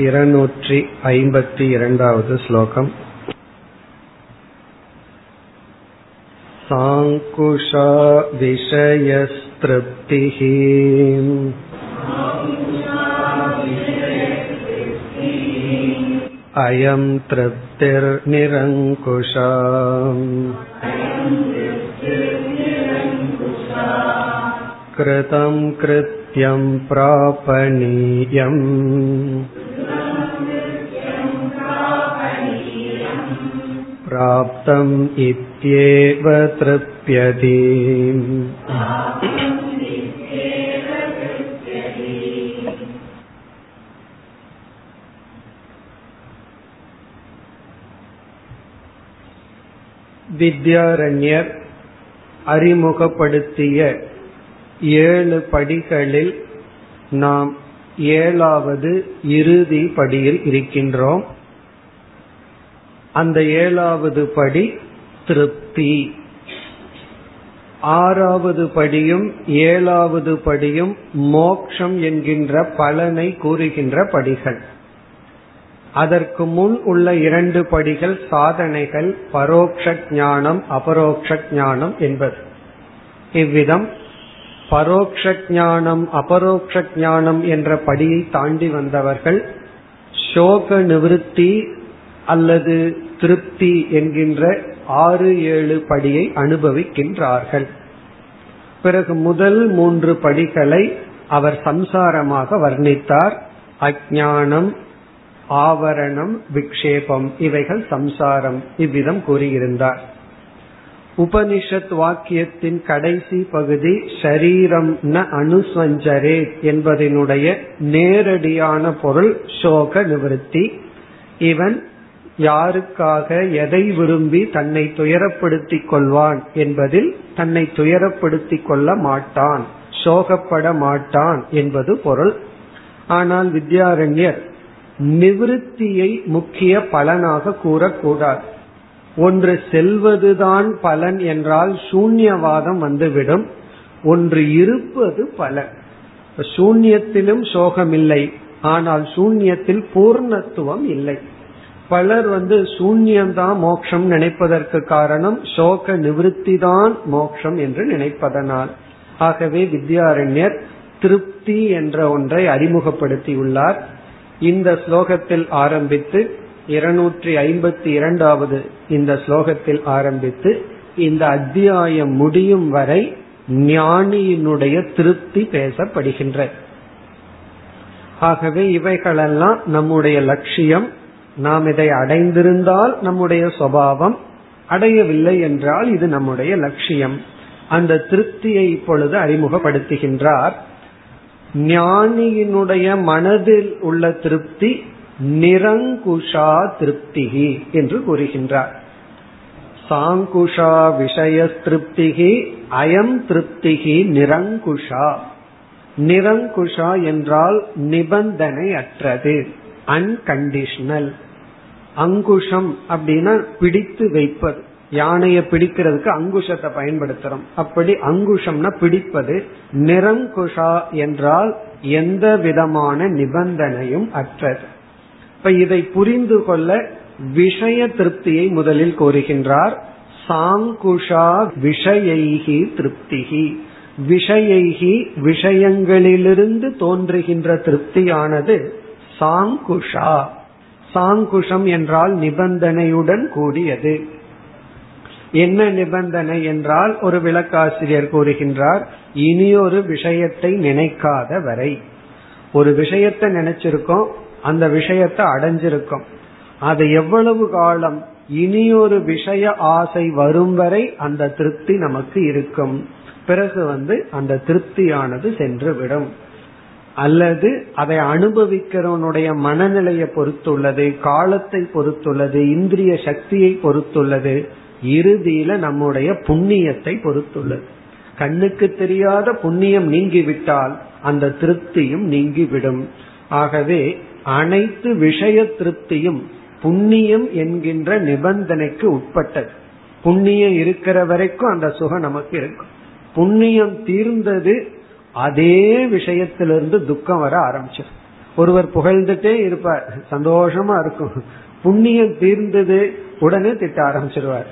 252வது ஸ்லோகம். சாங்குஷா விஷயஸ்திருப்திஹி அயம் த்ருப்திர் நிரங்குஷா கிருதம் கிருத்யம் பிராபணியம் பிராப்தம் இத்யேவ த்ருப்யதி. வித்யாரண்யர் அறிமுகப்படுத்திய 7 படிகளில் நாம் 7வது இறுதி படியில் இருக்கின்றோம். அந்த 7வது படி திருப்தி. 6வது படியும் 7வது படியும் மோக்ஷம் என்கின்ற பலனை கூறுகின்ற படிகள். அதற்கு முன் உள்ள 2 படிகள் சாதனைகள், பரோக்ஷஞானம் அபரோக்ஷஞானம் என்பது. இவ்விதம் பரோக்ஷஞானம் அபரோக்ஷஞானம் என்ற படியை தாண்டி வந்தவர்கள் சோக நிவிர்த்தி அல்லது திருப்தி என்கின்ற 6-7 படியை அனுபவிக்கின்றார்கள். பிறகு முதல் 3 படிகளை அவர் சம்சாரமாக வர்ணித்தார். அஜ்ஞானம், ஆவரணம், விக்ஷேபம், இவைகள் சம்சாரம். இவ்விதம் கூறியிருந்தார். உபனிஷத் வாக்கியத்தின் கடைசி பகுதி ஷரீரம் ந அனுசஞ்சரே என்பதனுடைய நேரடியான பொருள் சோக நிவர்த்தி. இவன் யாருக்காக எதை விரும்பி தன்னை துயரப்படுத்திக் கொள்வான் என்பதில் தன்னை துயரப்படுத்திக் கொள்ள மாட்டான், சோகப்பட மாட்டான் என்பது பொருள். ஆனால் வித்யாரண்யர் நிவிருத்தியை முக்கிய பலனாக கூறக்கூடாது. ஒன்று செல்வதுதான் பலன் என்றால் சூன்யவாதம் வந்துவிடும், ஒன்று இருப்பது பலன். சூன்யத்திலும் சோகம் இல்லை, ஆனால் சூன்யத்தில் பூர்ணத்துவம் இல்லை. பலர் சூன்யம்தான் மோக்ஷம் நினைப்பதற்கு காரணம் சோக நிவிருத்தி தான் மோக்ஷம் என்று நினைப்பதனால். ஆகவே வித்யாரண்யர் திருப்தி என்ற ஒன்றை அறிமுகப்படுத்தியுள்ளார். இந்த ஸ்லோகத்தில் ஆரம்பித்து 252வது இந்த ஸ்லோகத்தில் ஆரம்பித்து இந்த அத்தியாயம் முடியும் வரை ஞானியினுடைய திருப்தி பேசப்படுகின்ற. ஆகவே இவைகளெல்லாம் நம்முடைய லட்சியம். நாம் இதை அடைந்திருந்தால் நம்முடைய சுபாவம், அடையவில்லை என்றால் இது நம்முடைய லட்சியம். அந்த திருப்தியை இப்பொழுது அறிமுகப்படுத்துகின்றார். ஞானியினுடைய மனதில் உள்ள திருப்தி நிரங்குஷா திருப்திகி என்று கூறுகின்றார். சாங்குஷா விஷய திருப்திகி அயம் திருப்திகி நிரங்குஷா. நிரங்குஷா என்றால் நிபந்தனை அற்றது, அன்கண்டிஷனல். அங்குஷம் அப்படின்னா பிடித்து வைப்பது. யானையை பிடிக்கிறதுக்கு அங்குஷத்தை பயன்படுத்துறோம். அப்படி அங்குஷம்னா பிடிப்பது. நிரங்குஷா என்றால் எந்த விதமான நிபந்தனையும் அற்றது. இப்ப இதை புரிந்து கொள்ள விஷய திருப்தியை முதலில் கோருகின்றார். சாங்குஷா விஷயைகி திருப்திகி. விஷயைகி விஷயங்களிலிருந்து தோன்றுகின்ற திருப்தியானது சாங்குஷா. சாங்குஷம் என்றால் நிபந்தனையுடன் கூடியது. என்ன நிபந்தனை என்றால், ஒரு விளக்காசிரியர் கூறுகின்றார், இனியொரு விஷயத்தை நினைக்காத வரை. ஒரு விஷயத்தை நினைச்சிருக்கோம், அந்த விஷயத்தை அடைஞ்சிருக்கோம். அது எவ்வளவு காலம்? இனியொரு விஷய ஆசை வரும் வரை அந்த திருப்தி நமக்கு இருக்கும். பிறகு அந்த திருப்தியானது சென்றுவிடும். அல்லது அதை அனுபவிக்கிறவனுடைய மனநிலையை பொறுத்துள்ளது, காலத்தை பொறுத்துள்ளது, இந்திரிய சக்தியை பொறுத்துள்ளது, இறுதியில நம்முடைய புண்ணியத்தை பொறுத்துள்ளது. கண்ணுக்கு தெரியாத புண்ணியம் நீங்கிவிட்டால் அந்த திருப்தியும் நீங்கிவிடும். ஆகவே அனைத்து விஷய திருப்தியும் புண்ணியம் என்கின்ற நிபந்தனைக்கு உட்பட்டது. புண்ணியம் இருக்கிற வரைக்கும் அந்த சுகம் நமக்கு இருக்கும். புண்ணியம் தீர்ந்தது, அதே விஷயத்திலிருந்து துக்கம் வர ஆரம்பிச்சிடும். ஒருவர் புகழ்ந்துட்டே இருப்பார், சந்தோஷமா இருக்கும், புண்ணியம் தீர்ந்தது உடனே திட்ட ஆரம்பிச்சிருவார்.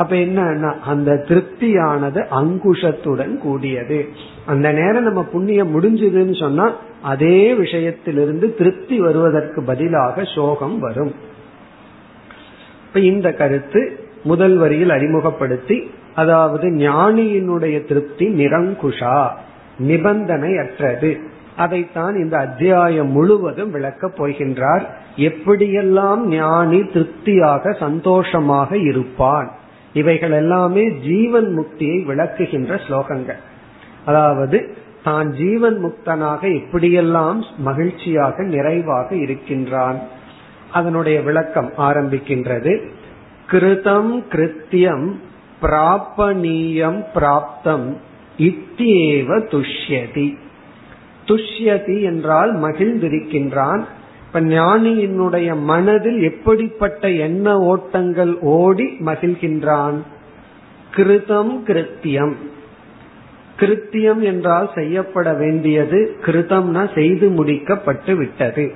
அப்ப என்னன்னா அந்த திருப்தியானது அங்குஷத்துடன் கூடியது. அந்த நேரம் நம்ம புண்ணியம் முடிஞ்சதுன்னு சொன்னா அதே விஷயத்திலிருந்து திருப்தி வருவதற்கு பதிலாக சோகம் வரும். இப்ப இந்த கருத்து முதல் வரியில் அறிமுகப்படுத்தி, அதாவது ஞானியினுடைய திருப்தி நிரங்குஷா, நிபந்தனை அற்றது. அதைத்தான் இந்த அத்தியாயம் முழுவதும் விளக்கப் போகின்றார். எப்படியெல்லாம் ஞானி திருப்தியாக சந்தோஷமாக இருப்பான், இவைகள் எல்லாமே ஜீவன் முக்தியை விளக்குகின்ற ஸ்லோகங்கள். அதாவது தான் ஜீவன் முக்தனாக எப்படியெல்லாம் மகிழ்ச்சியாக நிறைவாக இருக்கின்றான், அதனுடைய விளக்கம் ஆரம்பிக்கின்றது. கிருதம் கிருத்தியம் பிராபணியம் பிராப்தம் இத்யேவ துஷ்யதி. துஷ்யதி என்றால் மகிழ்ந்திருக்கின்றான். இப்ப ஞானியினுடைய மனதில் எப்படிப்பட்ட எண்ண ஓட்டங்கள் ஓடி மகிழ்கின்றான்? கிருதம் கிருத்தியம். கிருத்தியம் என்றால் செய்யப்பட வேண்டியது, கிருதம்னா செய்து முடிக்கப்பட்டு விட்டது.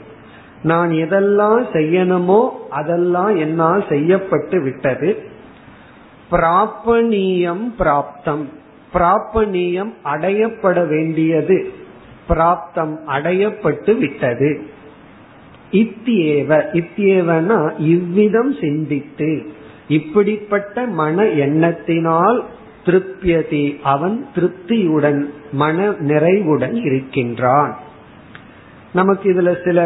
நான் எதெல்லாம் செய்யணுமோ அதெல்லாம் என்னால் செய்யப்பட்டு விட்டது. பிராபணியம் பிராப்தம். பிராபணியம் அடையப்பட வேண்டியது, பிராப்தம் அடையப்பட்டு விட்டது. இத்தியேவ, இத்தியேவனா இவ்விதம் சிந்தித்து, இப்படிப்பட்ட மன எண்ணத்தினால் திருப்தியதி, அவன் திருப்தியுடன் மன நிறைவுடன் இருக்கின்றான். நமக்கு இதுல சில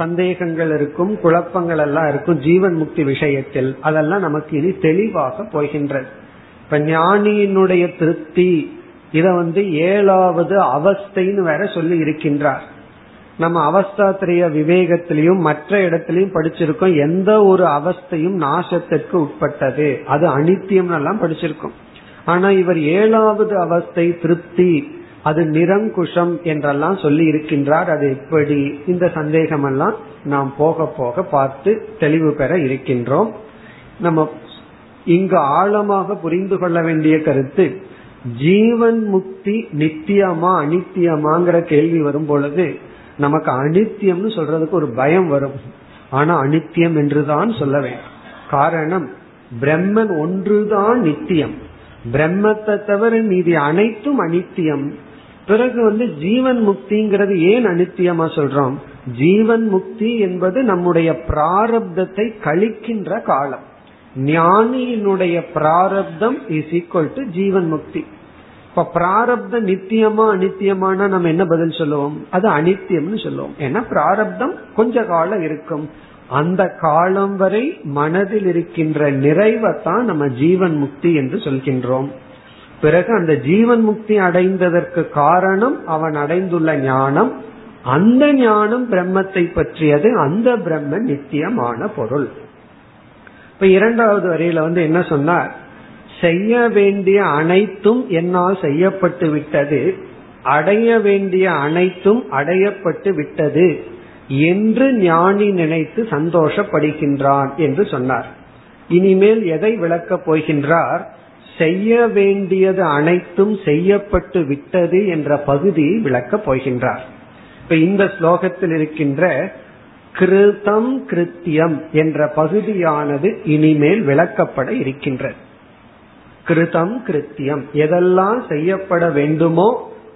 சந்தேகங்கள் இருக்கும், குழப்பங்கள் எல்லாம் இருக்கும் ஜீவன் முக்தி விஷயத்தில். அதெல்லாம் நமக்கு இனி தெளிவாக போகின்றது. இப்ப ஞானியினுடைய திருப்தி இத ஏழாவது அவஸ்தைன்னு வேற சொல்லி இருக்கின்றார். நம்ம அவஸ்தாத்திரைய விவேகத்திலையும் மற்ற இடத்திலையும் படிச்சிருக்கோம். எந்த ஒரு அவஸ்தையும் நாசத்திற்கு உட்பட்டது, அது அனித்தியம் எல்லாம் படிச்சிருக்கோம். ஆனா இவர் ஏழாவது அவஸ்தை திருப்தி, அது நிரங்குஷம் என்றெல்லாம் சொல்லி இருக்கின்றார். அது எப்படி? இந்த சந்தேகம் எல்லாம் நாம் போக போக பார்த்து தெளிவு பெற இருக்கின்றோம். நம்ம இங்கு ஆழமாக புரிந்து கொள்ள வேண்டிய கருத்து, ஜீவன் முக்தி நித்தியமா அனித்தியமாங்கிற கேள்வி வரும் பொழுது நமக்கு அனித்தியம்னு சொல்றதுக்கு ஒரு பயம் வரும். ஆனா அனித்தியம் என்றுதான் சொல்ல வேண்டும். காரணம், பிரம்மன் ஒன்றுதான் நித்தியம். பிரம்மத்தை தவிர மீதி அனைத்தும் அனித்தியம். பிறகு ஜீவன் முக்திங்கிறது ஏன் அனித்தியமா சொல்றோம்? ஜீவன் முக்தி என்பது நம்முடைய பிராரப்தத்தை கழிக்கின்ற காலம். ஞானியினுடைய பிராரப்தம் இஸ் ஈக்வல் டு ஜீவன் முக்தி. இப்ப பிராரப்த நித்தியமா அனித்தியமானா நம்ம என்ன பதில் சொல்லுவோம்? அது அனித்தியம்னு சொல்லுவோம். ஏன்னா பிராரப்தம் கொஞ்ச காலம் இருக்கும். அந்த காலம் வரை மனதில் இருக்கின்ற நிறைவைத்தான் நம்ம ஜீவன் முக்தி என்று சொல்கின்றோம். பிறகு அந்த ஜீவன் முக்தி அடைந்ததற்கு காரணம் அவன் அடைந்துள்ள ஞானம். அந்த ஞானம் பிரம்மத்தை பற்றியது. அந்த பிரம்ம நித்தியமான பொருள். இப்ப இரண்டாவது வரையில என்ன சொன்னார்? செய்ய வேண்டிய அனைத்தும் என்னால் செய்யப்பட்டு விட்டது, அடைய வேண்டிய அனைத்தும் அடையப்பட்டு விட்டது என்று ஞானி நினைத்து சந்தோஷப்படுகின்றான் என்று சொன்னார். இனிமேல் எதை விளக்கப் போகின்றார்? செய்ய வேண்டியது அனைத்தும் செய்யப்பட்டு விட்டது என்ற பகுதியை விளக்கப் போகின்றார். இப்ப இந்த ஸ்லோகத்தில் இருக்கின்ற கிருதம் கிருத்தியம் என்ற பகுதியானது இனிமேல் விளக்கப்பட இருக்கின்றது. கிருதம் கிருத்தியம், எதெல்லாம் செய்யப்பட வேண்டுமோ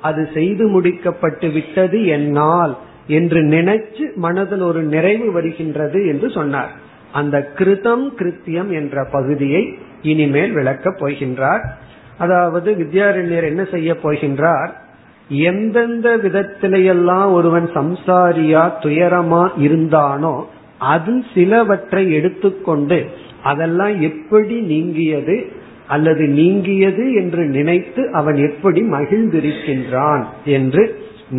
அது செய்து முடிக்கப்பட்டு விட்டது என்னால் என்று நினைச்சு மனதில் ஒரு நிறைவு வருகின்றது என்று சொன்னார். அந்த கிருதம் கிருத்தியம் என்ற பகுதியை இனிமேல் விளக்கப் போகின்றார். அதாவது வித்யாரண்யர் என்ன செய்ய போகின்றார்? எந்தெந்த விதத்திலையெல்லாம் ஒருவன் சம்சாரியா துயரமா இருந்தானோ அது சிலவற்றை எடுத்துக்கொண்டு அதெல்லாம் எப்படி நீங்கியது அல்லது நீங்கியது என்று நினைத்து அவன் எப்படி மகிழ்ந்திருக்கின்றான் என்று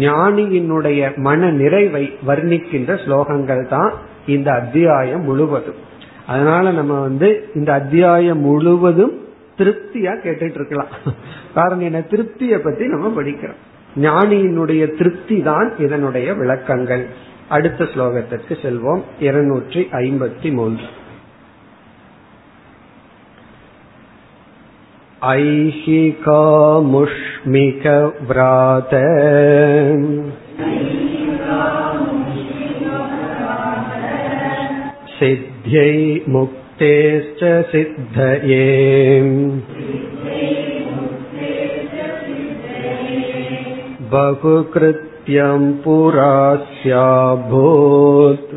ஞானியினுடைய மன நிறைவை வர்ணிக்கின்ற ஸ்லோகங்கள் தான் இந்த அத்தியாயம் முழுவதும். அதனால நம்ம இந்த அத்தியாயம் முழுவதும் திருப்தியா கேட்டுட்டு இருக்கலாம். காரணம் என்ன? திருப்தியை பத்தி நம்ம படிக்கிறோம். ஞானியினுடைய திருப்தி தான் இதனுடைய விளக்கங்கள். அடுத்த ஸ்லோகத்திற்கு செல்வோம். 253. ஐஹிகம் வ்ரதம் சித்யை முக்தேஸ்ச சித்தயே. பகுக்ருத்யம் புராஸ்யாபூத்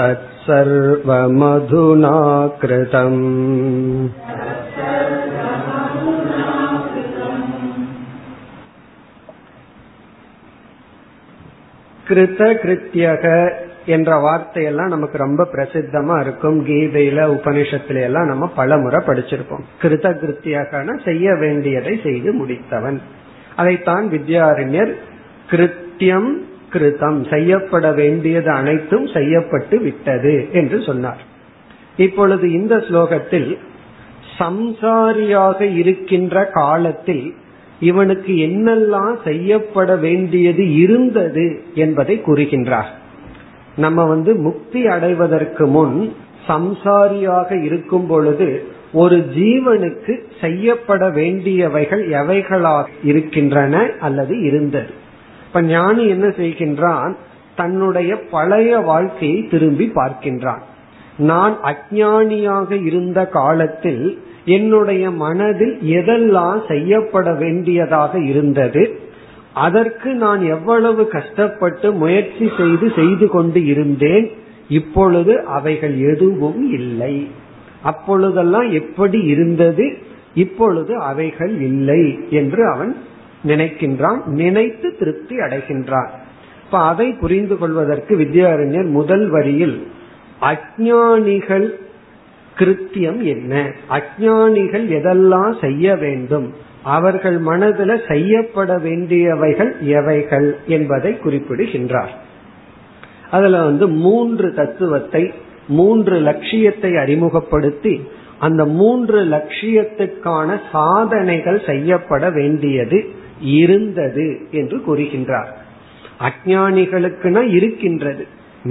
தத் சர்வமதுனா க்ருதம். கிருத கிருத்தியக என்ற வார்த்தையெல்லாம் நமக்கு ரொம்ப பிரசித்தமா இருக்கும். கீதையில உபனிஷத்துல எல்லாம் நம்ம பல முறை படிச்சிருப்போம். கிருத கிருத்தியகன செய்ய வேண்டியதை செய்து முடித்தவன். அதைத்தான் வித்யாரண்யர் கிருத்தியம் கிருதம், செய்யப்பட வேண்டியது அனைத்தும் செய்யப்பட்டு விட்டது என்று சொன்னார். இப்பொழுது இந்த ஸ்லோகத்தில் சம்சாரியாக இருக்கின்ற காலத்தில் இவனுக்கு என்னெல்லாம் செய்யப்பட வேண்டியது இருந்தது என்பதை கூறுகின்றார். நம்ம முக்தி அடைவதற்கு முன் சம்சாரியாக இருக்கும் பொழுது ஒரு ஜீவனுக்கு செய்யப்பட வேண்டியவைகள் எவைகளாக இருக்கின்றன அல்லது இருந்தது. இப்ப ஞானி என்ன செய்கின்றான், தன்னுடைய பழைய வாழ்க்கையை திரும்பி பார்க்கின்றான். நான் அஞ்ஞானியாக இருந்த காலத்தில் என்னுடைய மனதில் எதெல்லாம் செய்யப்பட வேண்டியதாக இருந்தது, அதற்கு நான் எவ்வளவு கஷ்டப்பட்டு முயற்சி செய்து கொண்டு இருந்தேன், இப்பொழுது அவைகள் எதுவும் இல்லை, அப்பொழுதெல்லாம் எப்படி இருந்தது, இப்பொழுது அவைகள் இல்லை என்று அவன் நினைக்கின்றான். நினைத்து திருப்தி அடைகின்றான். இப்ப அதை புரிந்து கொள்வதற்கு வித்யாரண்யர் முதல் வரியில் அஞ்ஞானிகள் கிருத்தியம் என்ன, அஞ்ஞானிகள் எதெல்லாம் செய்ய வேண்டும், அவர்கள் மனதில் செய்யப்பட வேண்டியவைகள் எவைகள் என்பதை குறிப்பிடுகின்றார். அதுல 3 தத்துவத்தை, 3 லட்சியத்தை அறிமுகப்படுத்தி அந்த 3 லட்சியத்துக்கான சாதனைகள் செய்யப்பட வேண்டியது இருந்தது என்று கூறுகின்றார். அஞ்ஞானிகளுக்குனா இருக்கின்றது,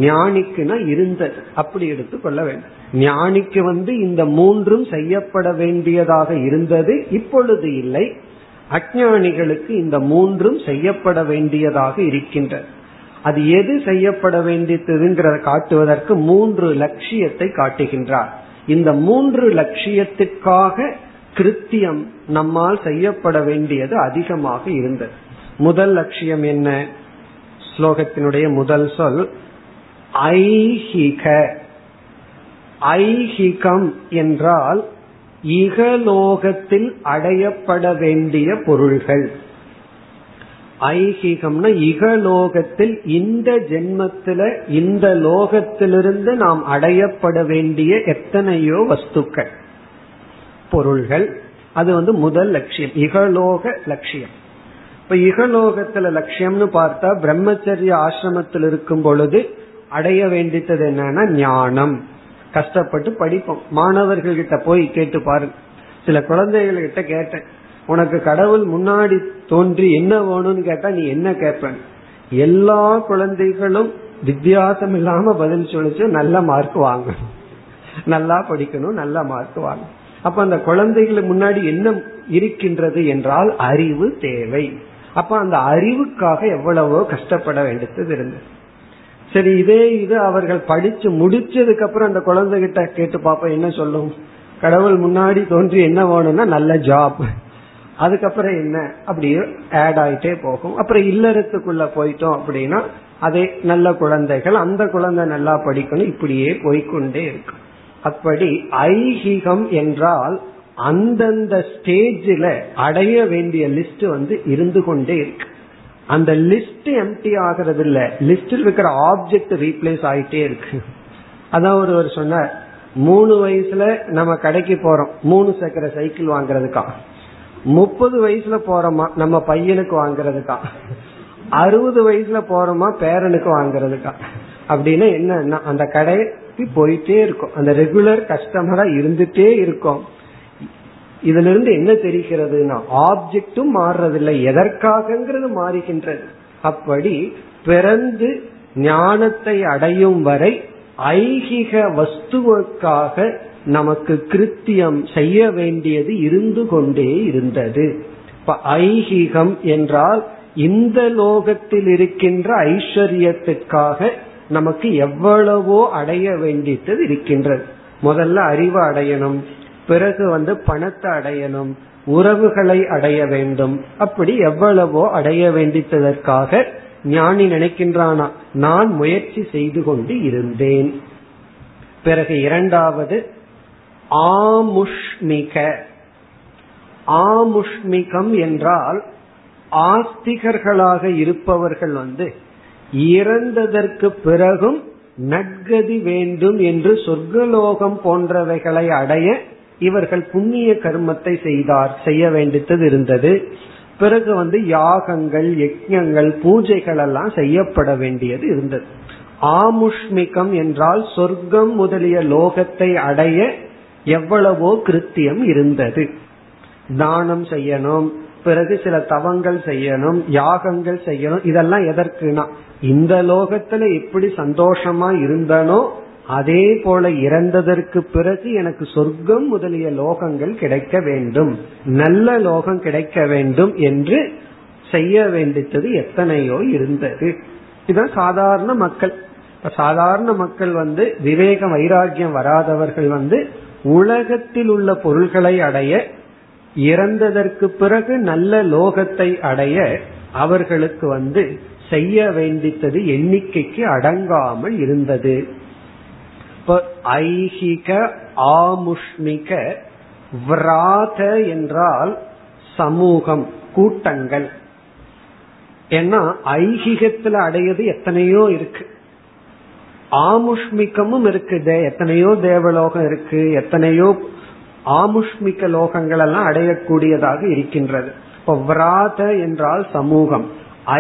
ஞானிக்குனா இருந்தது, அப்படி எடுத்து கொள்ள வேண்டும். ஞானிக்கு இந்த 3 செய்யப்பட வேண்டியதாக இருந்தது, இப்பொழுது இல்லை. அஞ்ஞானிகளுக்கு இந்த 3 செய்யப்பட வேண்டியதாக இருக்கின்றது. அது எது செய்யப்பட வேண்டியதுங்கிறத காட்டுவதற்கு 3 லட்சியத்தை காட்டுகின்றார். இந்த 3 லட்சியத்துக்காக கிருத்தியம், நம்மால் செய்யப்பட வேண்டியது அதிகமாக இருந்தது. முதல் லட்சியம் என்ன? ஸ்லோகத்தினுடைய முதல் சொல் ஐஹிக. ஐஹிகம் என்றால் இகலோகத்தில் அடையப்பட வேண்டிய பொருள்கள். ஐஹிகம்னா இகலோகத்தில் இந்த ஜென்மத்தில இந்த லோகத்திலிருந்து நாம் அடையப்பட வேண்டிய எத்தனையோ வஸ்துக்கள், பொருள்கள். அது முதல் லட்சியம், இகலோக லட்சியம். இப்ப இகலோகத்துல லட்சியம்னு பார்த்தா பிரம்மச்சரிய ஆசிரமத்தில் இருக்கும் பொழுது அடைய வேண்டியது என்னன்னா ஞானம். கஷ்டப்பட்டு படிப்போம். மாணவர்கள் கிட்ட போய் கேட்டு பாருங்க. சில குழந்தைகள் கிட்ட கேட்டேன், உனக்கு கடவுள் முன்னாடி தோன்றி என்ன வேணும்னு கேட்டா நீ என்ன கேட்பேன்? எல்லா குழந்தைகளும் வித்தியாசம் இல்லாம பதில் சொல்லிச்சு, நல்ல மார்க் வாங்கணும், நல்லா படிக்கணும், நல்ல மார்க் வாங்கணும். அப்ப அந்த குழந்தைகளுக்கு முன்னாடி என்ன இருக்கின்றது என்றால் அறிவு தேவை. அப்ப அந்த அறிவுக்காக எவ்வளவோ கஷ்டப்பட வேண்டியது இருந்தது. சரி, இது அவர்கள் படிச்சு முடிச்சதுக்கு அப்புறம் அந்த குழந்தைகிட்ட கேட்டு பாப்போம், என்ன சொல்லும்? கடவுள் முன்னாடி தோன்றி என்ன வேணும்னா நல்ல ஜாப். அதுக்கப்புறம் என்ன, அப்படியே ஆட் ஆயிட்டே போகும். அப்புறம் இல்லறத்துக்குள்ள போயிட்டோம் அப்படின்னா அதே நல்ல குழந்தைகள், அந்த குழந்தை நல்லா படிக்கணும், இப்படியே போய்கொண்டே இருக்கும். அப்படி ஐஹிகம் என்றால் அந்தந்த ஸ்டேஜில அடைய வேண்டிய லிஸ்ட் இருந்து கொண்டே இருக்கு. அந்த லிஸ்ட் எம்டி ஆகிறது இல்ல, லிஸ்டில் இருக்கிற ஆப்ஜெக்ட் ரீப்ளேஸ் ஆயிட்டே இருக்கு. அதான் ஒருவர் சொன்னார், 3 வயசுல நம்ம கடைக்கு போறோம் 3 சக்கர சைக்கிள் வாங்குறதுக்கா, 30 வயசுல போறோமா நம்ம பையனுக்கு வாங்குறதுக்கா, 60 வயசுல போறோமா பேரனுக்கு வாங்குறதுக்கா. அப்படின்னா என்னன்னா அந்த கடைக்கு போயிட்டே இருக்கும், அந்த ரெகுலர் கஸ்டமரா இருந்துட்டே இருக்கும். இதுல இருந்து என்ன தெரிகிறதுனா ஆப்ஜெக்டும் மாறுறதில்லை, எதற்காகங்கிறது மாறுகின்றது. அப்படி பிறந்து ஞானத்தை அடையும் வரை ஐஹிக வஸ்துவுக்காக நமக்கு கிருத்தியம் செய்ய வேண்டியது இருந்து கொண்டே இருந்தது. இப்ப ஐஹிகம் என்றால் இந்த லோகத்தில் இருக்கின்ற ஐஸ்வர்யத்துக்காக நமக்கு எவ்வளவோ அடைய வேண்டியது இருக்கின்றது. முதல்ல அறிவை அடையணும், பிறகு பணத்தை அடையணும், உறவுகளை அடைய வேண்டும். அப்படி எவ்வளவோ அடைய வேண்டியதற்காக ஞானி நினைக்கின்றானா நான் முயற்சி செய்து கொண்டு இருந்தேன். பிறகு இரண்டாவது ஆமுஷ்மிக. ஆமுஷ்மிகம் என்றால் ஆஸ்திகர்களாக இருப்பவர்கள் இறந்ததற்கு பிறகும் நட்கதி வேண்டும் என்று சொர்க்கலோகம் போன்றவைகளை அடைய இவர்கள் புண்ணிய கர்மத்தை செய்ய வேண்டியது இருந்தது. பிறகு யாகங்கள், யஜ்ஞங்கள், பூஜைகள் எல்லாம் செய்யப்பட வேண்டியது இருந்தது. ஆமுஷ்மிகம் என்றால் சொர்க்கம் முதலிய லோகத்தை அடைய எவ்வளவோ கிருத்தியம் இருந்தது. தானம் செய்யணும், பிறகு சில தவங்கள் செய்யணும், யாகங்கள் செய்யணும். இதெல்லாம் எதற்குனா இந்த லோகத்துல எப்படி சந்தோஷமா இருந்தனோ அதே போல இறந்ததற்கு பிறகு எனக்கு சொர்க்கம் முதலிய லோகங்கள் கிடைக்க வேண்டும், நல்ல லோகம் கிடைக்க வேண்டும் என்று செய்ய வேண்டியது எத்தனையோ இருந்தது. இதான் சாதாரண மக்கள். சாதாரண மக்கள் விவேக வைராக்கியம் வராதவர்கள் உலகத்தில் உள்ள பொருள்களை அடைய, இறந்ததற்கு பிறகு நல்ல லோகத்தை அடைய அவர்களுக்கு செய்ய வேண்டித்தது எண்ணிக்கைக்கு அடங்காமல் இருந்தது. ஐஹிக ஆமுஷ்மிக. வ்ராத என்றால் சமூகம், கூட்டங்கள். ஏன்னா ஐஹிகத்துல அடையது எத்தனையோ இருக்கு, ஆமுஷ்மிகமும் இருக்குது, எத்தனையோ தேவலோகம் இருக்கு, எத்தனையோ ஆமுஷ்மிக லோகங்கள் எல்லாம் அடையக்கூடியதாக இருக்கின்றது. இப்ப விராத என்றால் சமூகம்.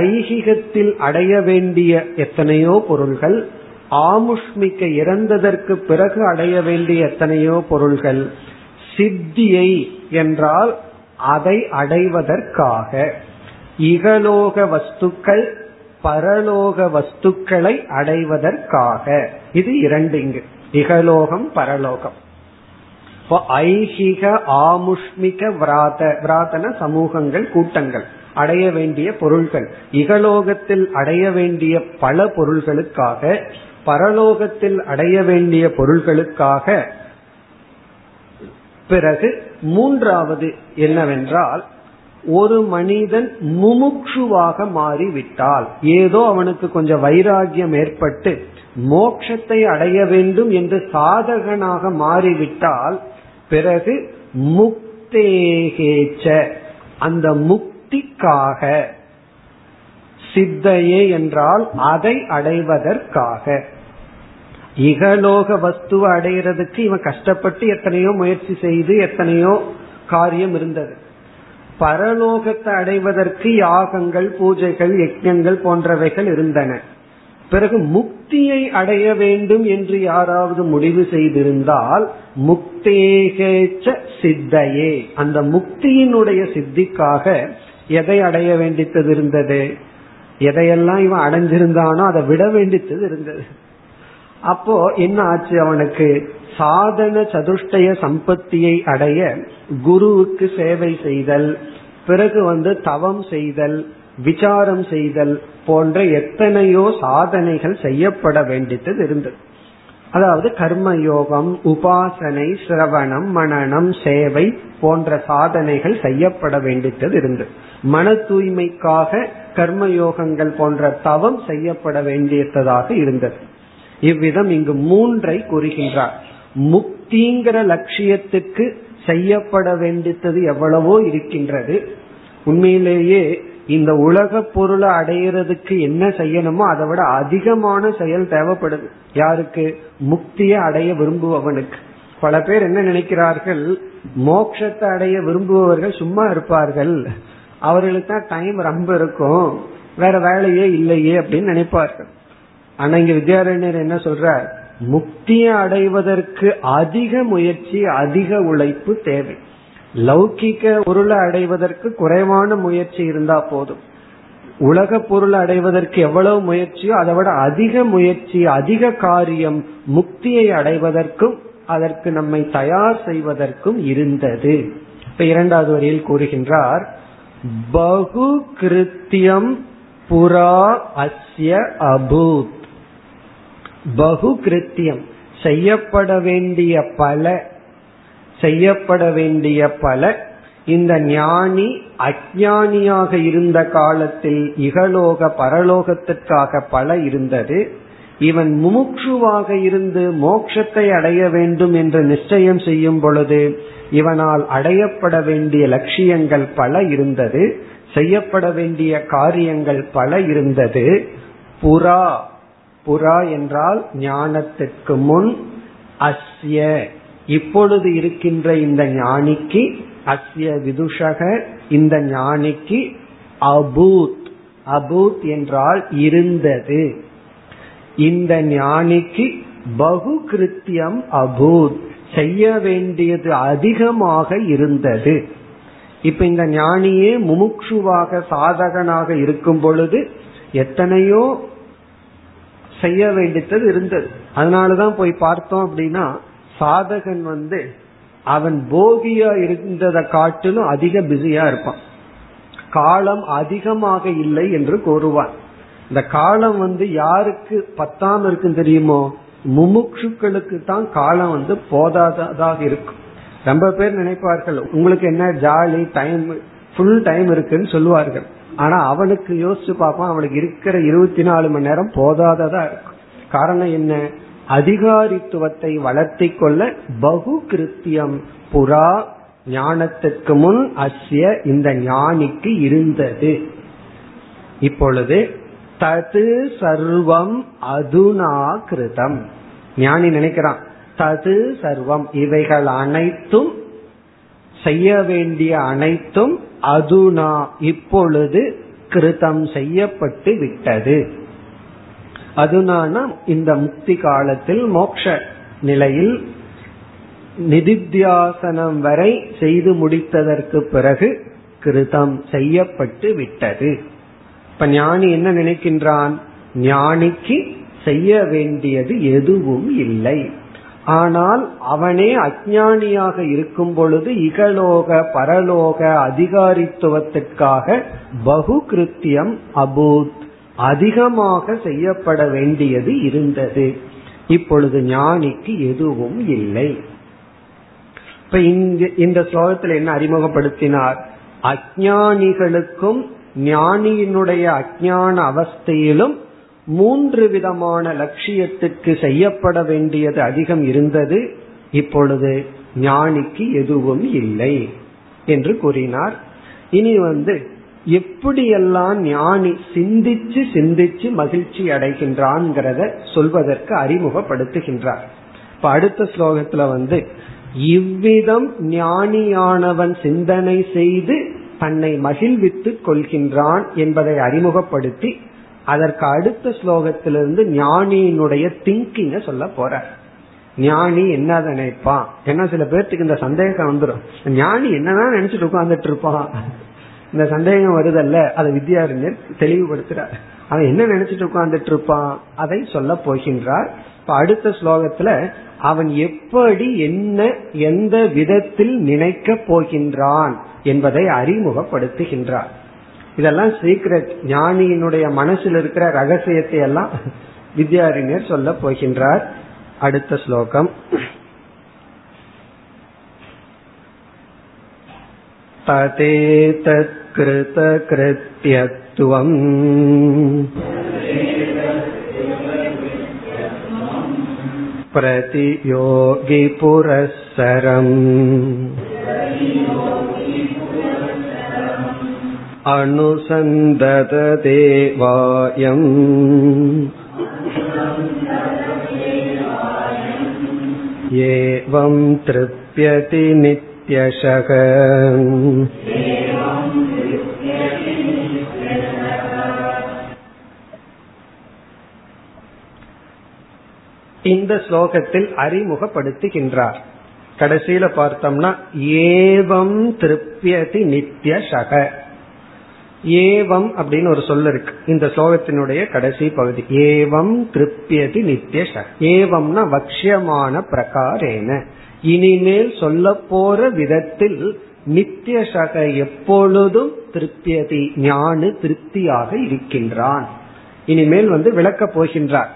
ஐஹிகத்தில் அடைய வேண்டிய எத்தனையோ பொருள்கள், ஆமுஷ்மிக இறந்ததற்கு பிறகு அடைய வேண்டிய எத்தனையோ பொருள்கள். சித்தியை என்றால் அதை அடைவதற்காக இகலோக வஸ்துக்கள், பரலோக வஸ்துக்களை அடைவதற்காக. இது இரண்டு, இங்கு இகலோகம் பரலோகம். ஐஹிக ஆமுஷ்மிக விராத. விராதன சமூகங்கள், கூட்டங்கள், அடைய வேண்டிய பொருள்கள். இகலோகத்தில் அடைய வேண்டிய பல பொருள்களுக்காக, பரலோகத்தில் அடைய வேண்டிய பொருள்களுக்காக. பிறகு மூன்றாவது என்னவென்றால் ஒரு மனிதன் முமுட்சுவாக மாறிவிட்டால், ஏதோ அவனுக்கு கொஞ்சம் வைராக்கியம் ஏற்பட்டு மோக்ஷத்தை அடைய வேண்டும் என்று சாதகனாக மாறிவிட்டால், பிறகு முக்தேகேச்ச அந்த முக்திக்காக. சித்தையே என்றால் அதை அடைவதற்காக. இகலோக வஸ்துவை அடைகிறதுக்கு இவன் கஷ்டப்பட்டு எத்தனையோ முயற்சி செய்து எத்தனையோ காரியம் இருந்தது. பரலோகத்தை அடைவதற்கு யாகங்கள், பூஜைகள், யஜ்ஞங்கள் போன்றவைகள் இருந்தன. பிறகு முக்தியை அடைய வேண்டும் என்று யாராவது முடிவு செய்திருந்தால் முக்தேகேச்ச சித்தையே அந்த முக்தியினுடைய சித்திக்காக எதை அடைய வேண்டித்தது இருந்தது, எதையெல்லாம் இவன் அடைஞ்சிருந்தானோ அதை விட வேண்டித்தது இருந்தது. அப்போ என்ன ஆச்சு, அவனுக்கு சாதன சதுஷ்டய சம்பத்தியை அடைய குருவுக்கு சேவை செய்தல், பிறகு தவம் செய்தல், விசாரம் செய்தல் போன்ற எத்தனையோ சாதனைகள் செய்யப்பட வேண்டியது இருந்தது. அதாவது கர்மயோகம், உபாசனை, சிரவணம், மனனம், சேவை போன்ற சாதனைகள் செய்யப்பட வேண்டியது இருந்தது. மன தூய்மைக்காக கர்மயோகங்கள் போன்ற தவம் செய்யப்பட வேண்டியதாக இருந்தது. இவ்விதம் இங்கு மூன்றை கூறுகின்றார். முக்திங்கிற லட்சியத்துக்கு செய்யப்பட வேண்டியது எவ்வளவோ இருக்கின்றது. உண்மையிலேயே இந்த உலக பொருளை அடையிறதுக்கு என்ன செய்யணுமோ அதை விட அதிகமான செயல் தேவைப்படுது. யாருக்கு? முக்தியை அடைய விரும்புபவனுக்கு. பல பேர் என்ன நினைக்கிறார்கள், மோட்சத்தை அடைய விரும்புபவர்கள் சும்மா இருப்பார்கள், அவர்களுக்கு தான் டைம் ரொம்ப இருக்கும், வேற வேலையே இல்லையே அப்படின்னு நினைப்பார்கள். ஆனா இங்க வித்யாரண்யர் என்ன சொல்றார், முக்தியை அடைவதற்கு அதிக முயற்சி, அதிக உழைப்பு தேவை. லௌகிக பொருளை அடைவதற்கு குறைவான முயற்சி இருந்தா போதும். உலக பொருளை அடைவதற்கு எவ்வளவு முயற்சியோ அதை விட அதிக முயற்சி, அதிக காரியம் முக்தியை அடைவதற்கும் அதற்கு நம்மை தயார் செய்வதற்கும் இருந்தது. இப்ப இரண்டாவது வரியில் கூறுகின்றார், பகு கிருத்தியம் புரா அஸ்ய அபூத். பகு கிருத்தியம் செய்யப்பட வேண்டிய பல இந்த ஞானி அஜ்ஞானியாக இருந்த காலத்தில் இகலோக பரலோகத்திற்காக பல இருந்தது. இவன் முமுட்சுவாக இருந்து மோட்சத்தை அடைய வேண்டும் என்று நிச்சயம் செய்யும் பொழுது இவனால் அடையப்பட வேண்டிய லட்சியங்கள் பல இருந்தது, செய்யப்பட வேண்டிய காரியங்கள் பல இருந்தது. புரா, புரா என்றால் ஞானத்திற்கு முன், அஸ்ய இப்பொழுது இருக்கின்ற இந்த ஞானிக்கு, அஸ்ய விதுஷக இந்த ஞானிக்கு, அபூத், அபூத் என்றால் இருந்தது, இந்த ஞானிக்கு பகு கிருத்தியம் அபூத் செய்ய வேண்டியது அதிகமாக இருந்தது. இப்ப இந்த ஞானியே முமுட்சுவாக சாதகனாக இருக்கும் பொழுது எத்தனையோ செய்ய வேண்டியது இருந்தது. அதனாலதான் போய் பார்த்தோம் அப்படின்னா சாதகன் அவன் போகியா இருந்ததை காட்டிலும் அதிக பிஸியா இருப்பான். காலம் அதிகமாக இல்லை என்று கூறுவான். இந்த காலம் யாருக்கு பத்தாம இருக்கும் தெரியுமோ, முமுட்சுக்களுக்கு தான் காலம் போதாததாக இருக்கும். ரொம்ப பேர் நினைப்பார்கள் உங்களுக்கு என்ன ஜாலி, டைம் ஃபுல் டைம் இருக்குன்னு சொல்லுவார்கள். ஆனா அவனுக்கு யோசிச்சு பார்ப்பான், அவனுக்கு இருக்கிற 24 மணி நேரம் போதாததா இருக்கும். காரணம் என்ன? அதிகாரித்துவத்தை வளர்த்தி கொள்ள பகு கிருத்தியம் புரா ஞானத்திற்கு முன் அஸ்ய இந்த ஞானிக்கு இருந்தது. இப்பொழுது தது சர்வம் அதுனா கிருதம். ஞானி நினைக்கிறான் தது சர்வம் இவைகள் அனைத்தும், செய்ய வேண்டிய அனைத்தும், அதுனா இப்பொழுது, கிருதம் செய்யப்பட்டு விட்டது. அதுனா இந்த முக்தி காலத்தில் மோட்ச நிலையில் நிதித்தியாசனம் வரை செய்து முடித்ததற்கு பிறகு கிருதம் செய்யப்பட்டு விட்டது. இப்ப ஞானி என்ன நினைக்கின்றான்? ஞானிக்கு செய்ய வேண்டியது எதுவும் இல்லை. ஆனால் அவனே அஞ்ஞானியாக இருக்கும் பொழுது இகலோக பரலோக அதிகாரித்துவத்திற்காக பகு கிருத்தியம் அபூத் அதிகமாக செய்யப்பட வேண்டியது இருந்தது. இப்பொழுது ஞானிக்கு எதுவும் இல்லை. இப்ப இந்த ஸ்லோகத்தில் என்ன அறிமுகப்படுத்தினார்? அஞ்ஞானிகளுக்கும் ஞானியினுடைய அஞ்ஞான அவஸ்தையிலும் 3 விதமான லட்சியத்திற்கு செய்யப்பட வேண்டியது அதிகம் இருந்தது. இப்பொழுது ஞானிக்கு எதுவும் இல்லை என்று கூறினார். இனி எப்படியெல்லாம் ஞானி சிந்திச்சு சிந்திச்சு மகிழ்ச்சி அடைகின்றான் சொல்வதற்கு அறிமுகப்படுத்துகின்றார். இப்ப அடுத்த ஸ்லோகத்துல இவ்விதம் ஞானியானவன் சிந்தனை செய்து தன்னை மகிழ்வித்துக் கொள்கின்றான் என்பதை அறிமுகப்படுத்தி அதற்கு அடுத்த ஸ்லோகத்திலிருந்து ஞானியினுடைய திங்கிங்க சொல்ல போற. ஞானி என்ன நினைப்பான்? ஏன்னா சில பேர்த்துக்கு இந்த சந்தேகம் வந்துடும், ஞானி என்னதான் நினைச்சிட்டு உட்கார்ந்துட்டு இருப்பான். இந்த சந்தேகம் வருதல்ல, அதை வித்யாரண்யர் தெளிவுபடுத்துறார். அவன் என்ன நினைச்சிட்டு உட்கார்ந்துட்டு இருப்பான் அதை சொல்ல போகின்றார். இப்ப அடுத்த ஸ்லோகத்துல அவன் எப்படி என்ன எந்த விதத்தில் நினைக்க போகின்றான் என்பதை அறிமுகப்படுத்துகின்றார். இதெல்லாம் சீக்ரெட், ஞானியினுடைய மனசில் இருக்கிற ரகசியத்தை எல்லாம் வித்யாரண்யர் சொல்ல போகின்றார். அடுத்த ஸ்லோகம் ததேதத் கிருத கிருத்யத்வம் பிரதியோகி புரஸ்ஸரம் அனுசந்தததே வாயம் ஏவம் த்ருப்யதி நித்யசகம். இந்த ஸ்லோகத்தில் அறிமுகப்படுத்துகின்றார். கடைசியில பார்த்தோம்னா ஏவம் த்ருப்யதி நித்யசக, ஏவம் அப்படின்னு ஒரு சொல் இருக்கு இந்த ஸ்லோகத்தினுடைய கடைசி பகுதி. ஏவம் திருப்தியதி நித்யச, ஏவம்னா வக்ஷ்யமான பிரகாரேன, இனிமேல் சொல்ல போற விதத்தில் நித்திய சக எப்பொழுதும் திருப்தியதி ஞானு திருப்தியாக இருக்கின்றான். இனிமேல் விளக்க போகின்றார்.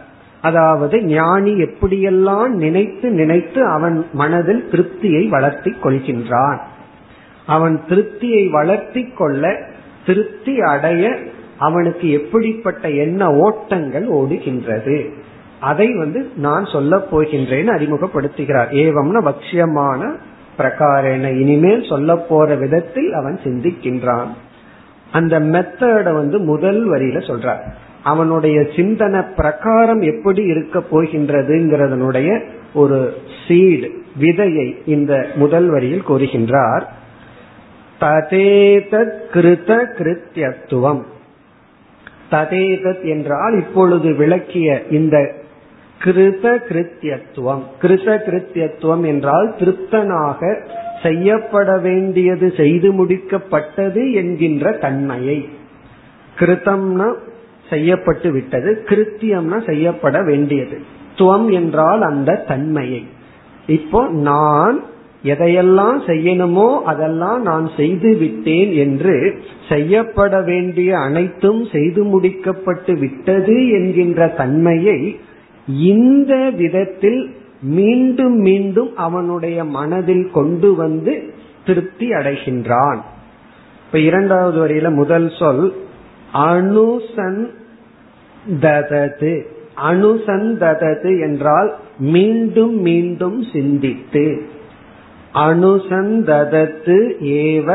அதாவது ஞானி எப்படியெல்லாம் நினைத்து நினைத்து அவன் மனதில் திருப்தியை வளர்த்தி கொள்கின்றான். அவன் திருப்தியை வளர்த்தி கொள்ள, திருப்தி அடைய அவனுக்கு எப்படிப்பட்ட என்ன ஓட்டங்கள் ஓடுகின்றது அதை நான் சொல்ல போகின்றேன்னு அறிமுகப்படுத்துகிறார். ஏவம்னா வட்சியமான பிரகாரேன இனிமேல் சொல்ல போற விதத்தில் அவன் சிந்திக்கின்றான். அந்த மெத்தட முதல் வரியில சொல்றார். அவனுடைய சிந்தனை பிரகாரம் எப்படி இருக்க போகின்றதுங்கிறதனுடைய ஒரு சீடு, விதையை இந்த முதல் வரியில் கூறுகின்றார். ததேதத் கிருத கிருத்யத்துவம். ததேதத் என்றால் இப்பொழுது விளக்கிய இந்த கிருத கிருத்யத்துவம். கிருத கிருத்யத்துவம் என்றால் திருப்தனாக செய்யப்பட வேண்டியது செய்து முடிக்கப்பட்டது என்கின்ற தன்மையை. கிருத்தம்னா செய்யப்பட்டு விட்டது, கிருத்தியம்னா செய்யப்பட வேண்டியது, துவம் என்றால் அந்த தன்மையை. இப்போ நான் எதையெல்லாம் செய்யணுமோ அதெல்லாம் நான் செய்து விட்டேன் என்று, செய்யப்பட வேண்டிய அனைத்தும் செய்து முடிக்கப்பட்டு விட்டது என்கின்ற தன்மையை இந்த விதத்தில் மீண்டும் மீண்டும் அவனுடைய மனதில் கொண்டு வந்து திருப்தி அடைகின்றான். இப்ப இரண்டாவது வரையில முதல் சொல் அனுசந்ததது. அனுசந்ததது என்றால் மீண்டும் மீண்டும் சிந்தித்து. அனுசந்ததது ஏவ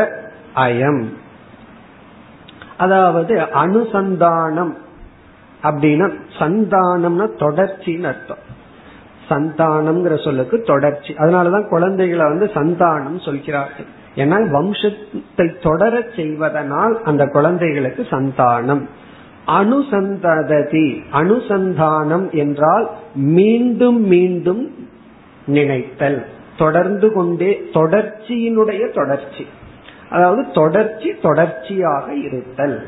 அயம். அதாவது அனுசந்தானம் அப்படின்னா சந்தானம்னா தொடர்ச்சின்னு அர்த்தம். சந்தானம்ங்கிற சொல்லுக்கு தொடர்ச்சி. அதனாலதான் குழந்தைகளை சந்தானம் சொல்கிறார்கள். ஏன்னா வம்சத்தை தொடர செய்வதனால் அந்த குழந்தைகளுக்கு சந்தானம். அனுசந்ததி, அனுசந்தானம் என்றால் மீண்டும் மீண்டும் நினைத்தல், தொடர்ந்து கொண்டே, தொடர்ச்சியினுடைய தொடர்ச்சி. அதாவது தொடர்ச்சி தொடர்ச்சியாக இருத்தல்.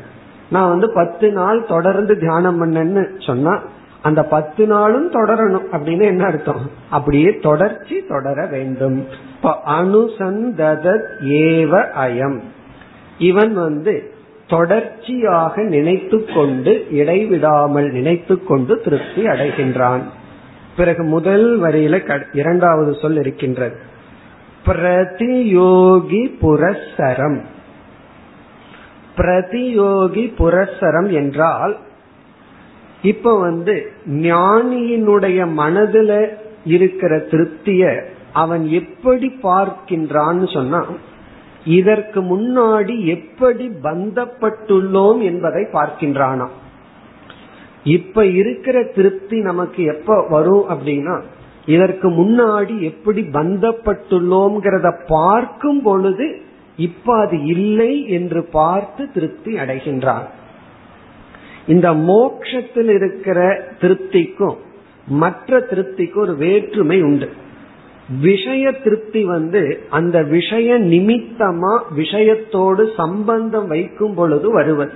நான் 10 நாள் தொடர்ந்து தியானம் பண்ணேன்னு சொன்னா அந்த 10 நாளும் தொடரணும் அப்படின்னு என்ன அர்த்தம்? அப்படியே தொடர்ச்சி தொடர வேண்டும். இப்ப அனுசந்ததத் ஏவ அயம், இவன் தொடர்ச்சியாக நினைத்து கொண்டு, இடைவிடாமல் நினைத்து கொண்டு திருப்தி அடைகின்றான். பிறகு முதல் வரியில இரண்டாவது சொல் இருக்கின்றது, பிரதியோகி புரஸ்ஸரம். பிரதியோகி புரஸ்ஸரம் என்றால் இப்ப ஞானியினுடைய மனதுல இருக்கிற திருப்திய அவன் எப்படி பார்க்கின்றான்னு சொன்னா, இதற்கு முன்னாடி எப்படி பந்தப்பட்டுள்ளோம் என்பதை பார்க்கின்றானா. இப்ப இருக்கிற திருப்தி நமக்கு எப்ப வரும் அப்படின்னா, இதற்கு முன்னாடி எப்படி பந்தப்பட்டுள்ளோம்ங்கிறத பார்க்கும் பொழுது இப்ப அது இல்லை என்று பார்த்து திருப்தி அடைகின்றான். இந்த மோக்ஷத்தில் இருக்கிற திருப்திக்கும் மற்ற திருப்திக்கும் ஒரு வேற்றுமை உண்டு. விஷய திருப்தி அந்த விஷய நிமித்தமா விஷயத்தோடு சம்பந்தம் வைக்கும் பொழுது வருவது.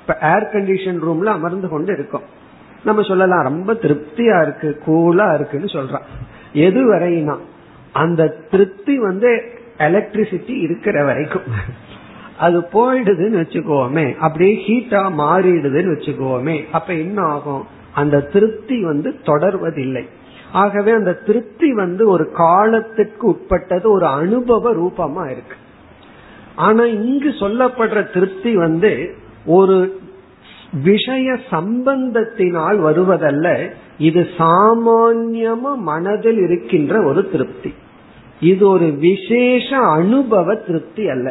இப்ப ஏர் கண்டிஷன் ரூம்ல அமர்ந்து கொண்டு இருக்கோம், நம்ம சொல்லலாம் ரொம்ப திருப்தியா இருக்கு, கூலா இருக்குன்னு சொல்றான். எது வரையினா அந்த திருப்தி எலக்ட்ரிசிட்டி இருக்கிற வரைக்கும். அது போயிடுதுன்னு வச்சுக்கோமே, அப்படியே ஹீட்டா மாறிடுதுன்னு வச்சுக்கோமே, அப்ப என்ன ஆகும்? அந்த திருப்தி தொடர்வதில்லை. ஆகவே அந்த திருப்தி ஒரு காலத்திற்கு உட்பட்டது, ஒரு அனுபவ ரூபமா இருக்கு. ஆனா இங்கு சொல்லப்படுற திருப்தி ஒரு விஷய சம்பந்தத்தினால் வருவதல்ல, இது சாமான்யமா மனதில் இருக்கின்ற ஒரு திருப்தி. இது ஒரு விசேஷ அனுபவ திருப்தி அல்ல,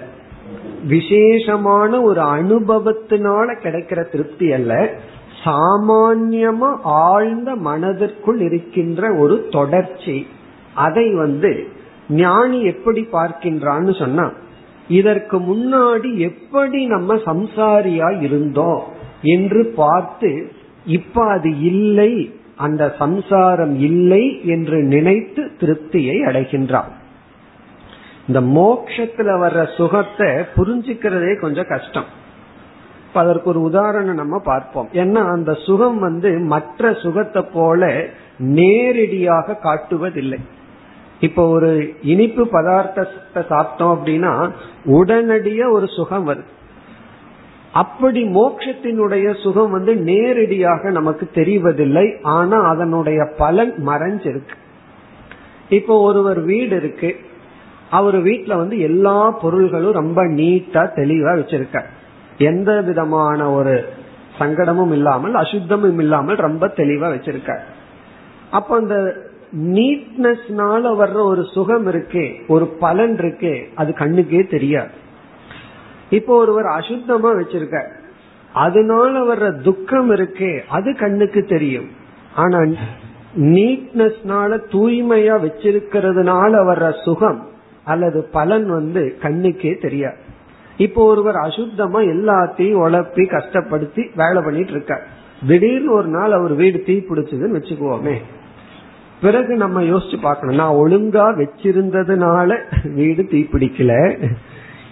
விசேஷமான ஒரு அனுபவத்தினால கிடைக்கிற திருப்தி அல்ல, சாமான்யமா ஆழ்ந்த மனதிற்குள் இருக்கின்ற ஒரு தொடர்ச்சி. அதை ஞானி எப்படி பார்க்கின்றான்னு சொன்னா, இதற்கு முன்னாடி எப்படி நம்ம சம்சாரியா இருந்தோம் என்று பார்த்து இப்ப அது இல்லை, அந்த சம்சாரம் இல்லை என்று நினைத்து திருப்தியை அடைகின்றான். இந்த மோக்ஷத்துல வர்ற சுகத்தை புரிஞ்சுக்கிறதே கொஞ்சம் கஷ்டம். அதற்கு ஒரு உதாரணம் நம்ம பார்ப்போம். ஏன்னா அந்த சுகம் மற்ற சுகத்தை போல நேரடியாக காட்டுவதில்லை. இப்போ ஒரு இனிப்பு பதார்த்தத்தை சாப்பிட்டோம் அப்படின்னா உடனடியா ஒரு சுகம் வருது. அப்படி மோட்சத்தினுடைய சுகம் நேரடியாக நமக்கு தெரிவதில்லை, ஆனா அதனுடைய பலன் மறைஞ்சிருக்கு. இப்போ ஒருவர் வீடு இருக்கு, அவரு வீட்டுல எல்லா பொருள்களும் ரொம்ப நீட்டா தெளிவா வச்சிருக்கார், எந்த விதமான ஒரு சங்கடமும் இல்லாமல் அசுத்தமும் இல்லாமல் ரொம்ப தெளிவா வச்சிருக்கார். அப்போ அந்த நீட்னஸ்னால வர்ற ஒரு சுகம் இருக்கே, ஒரு பலன் இருக்கே, அது கண்ணுக்கே தெரியாது. இப்போ ஒருவர் அசுத்தமா வச்சிருக்க, அதனால வர்ற துக்கம் இருக்கே, அது கண்ணுக்கு தெரியும். ஆனா நீட்னஸ்னால தூய்மையா வச்சிருக்கிறதுனால வர்ற சுகம் அல்லது பலன் கண்ணுக்கே தெரியாது. இப்போ ஒருவர் அசுத்தமா எல்லாத்தையும் உழப்பி கஷ்டப்படுத்தி வேலை பண்ணிட்டு இருக்கார். திடீர்னு ஒரு நாள் அவர் வீடு தீ பிடிச்சதுன்னு வச்சுக்குவோமே, பிறகு நம்ம யோசிச்சு பார்க்கணும், நான் ஒழுங்கா வச்சிருந்ததுனால வீடு தீப்பிடிக்கல,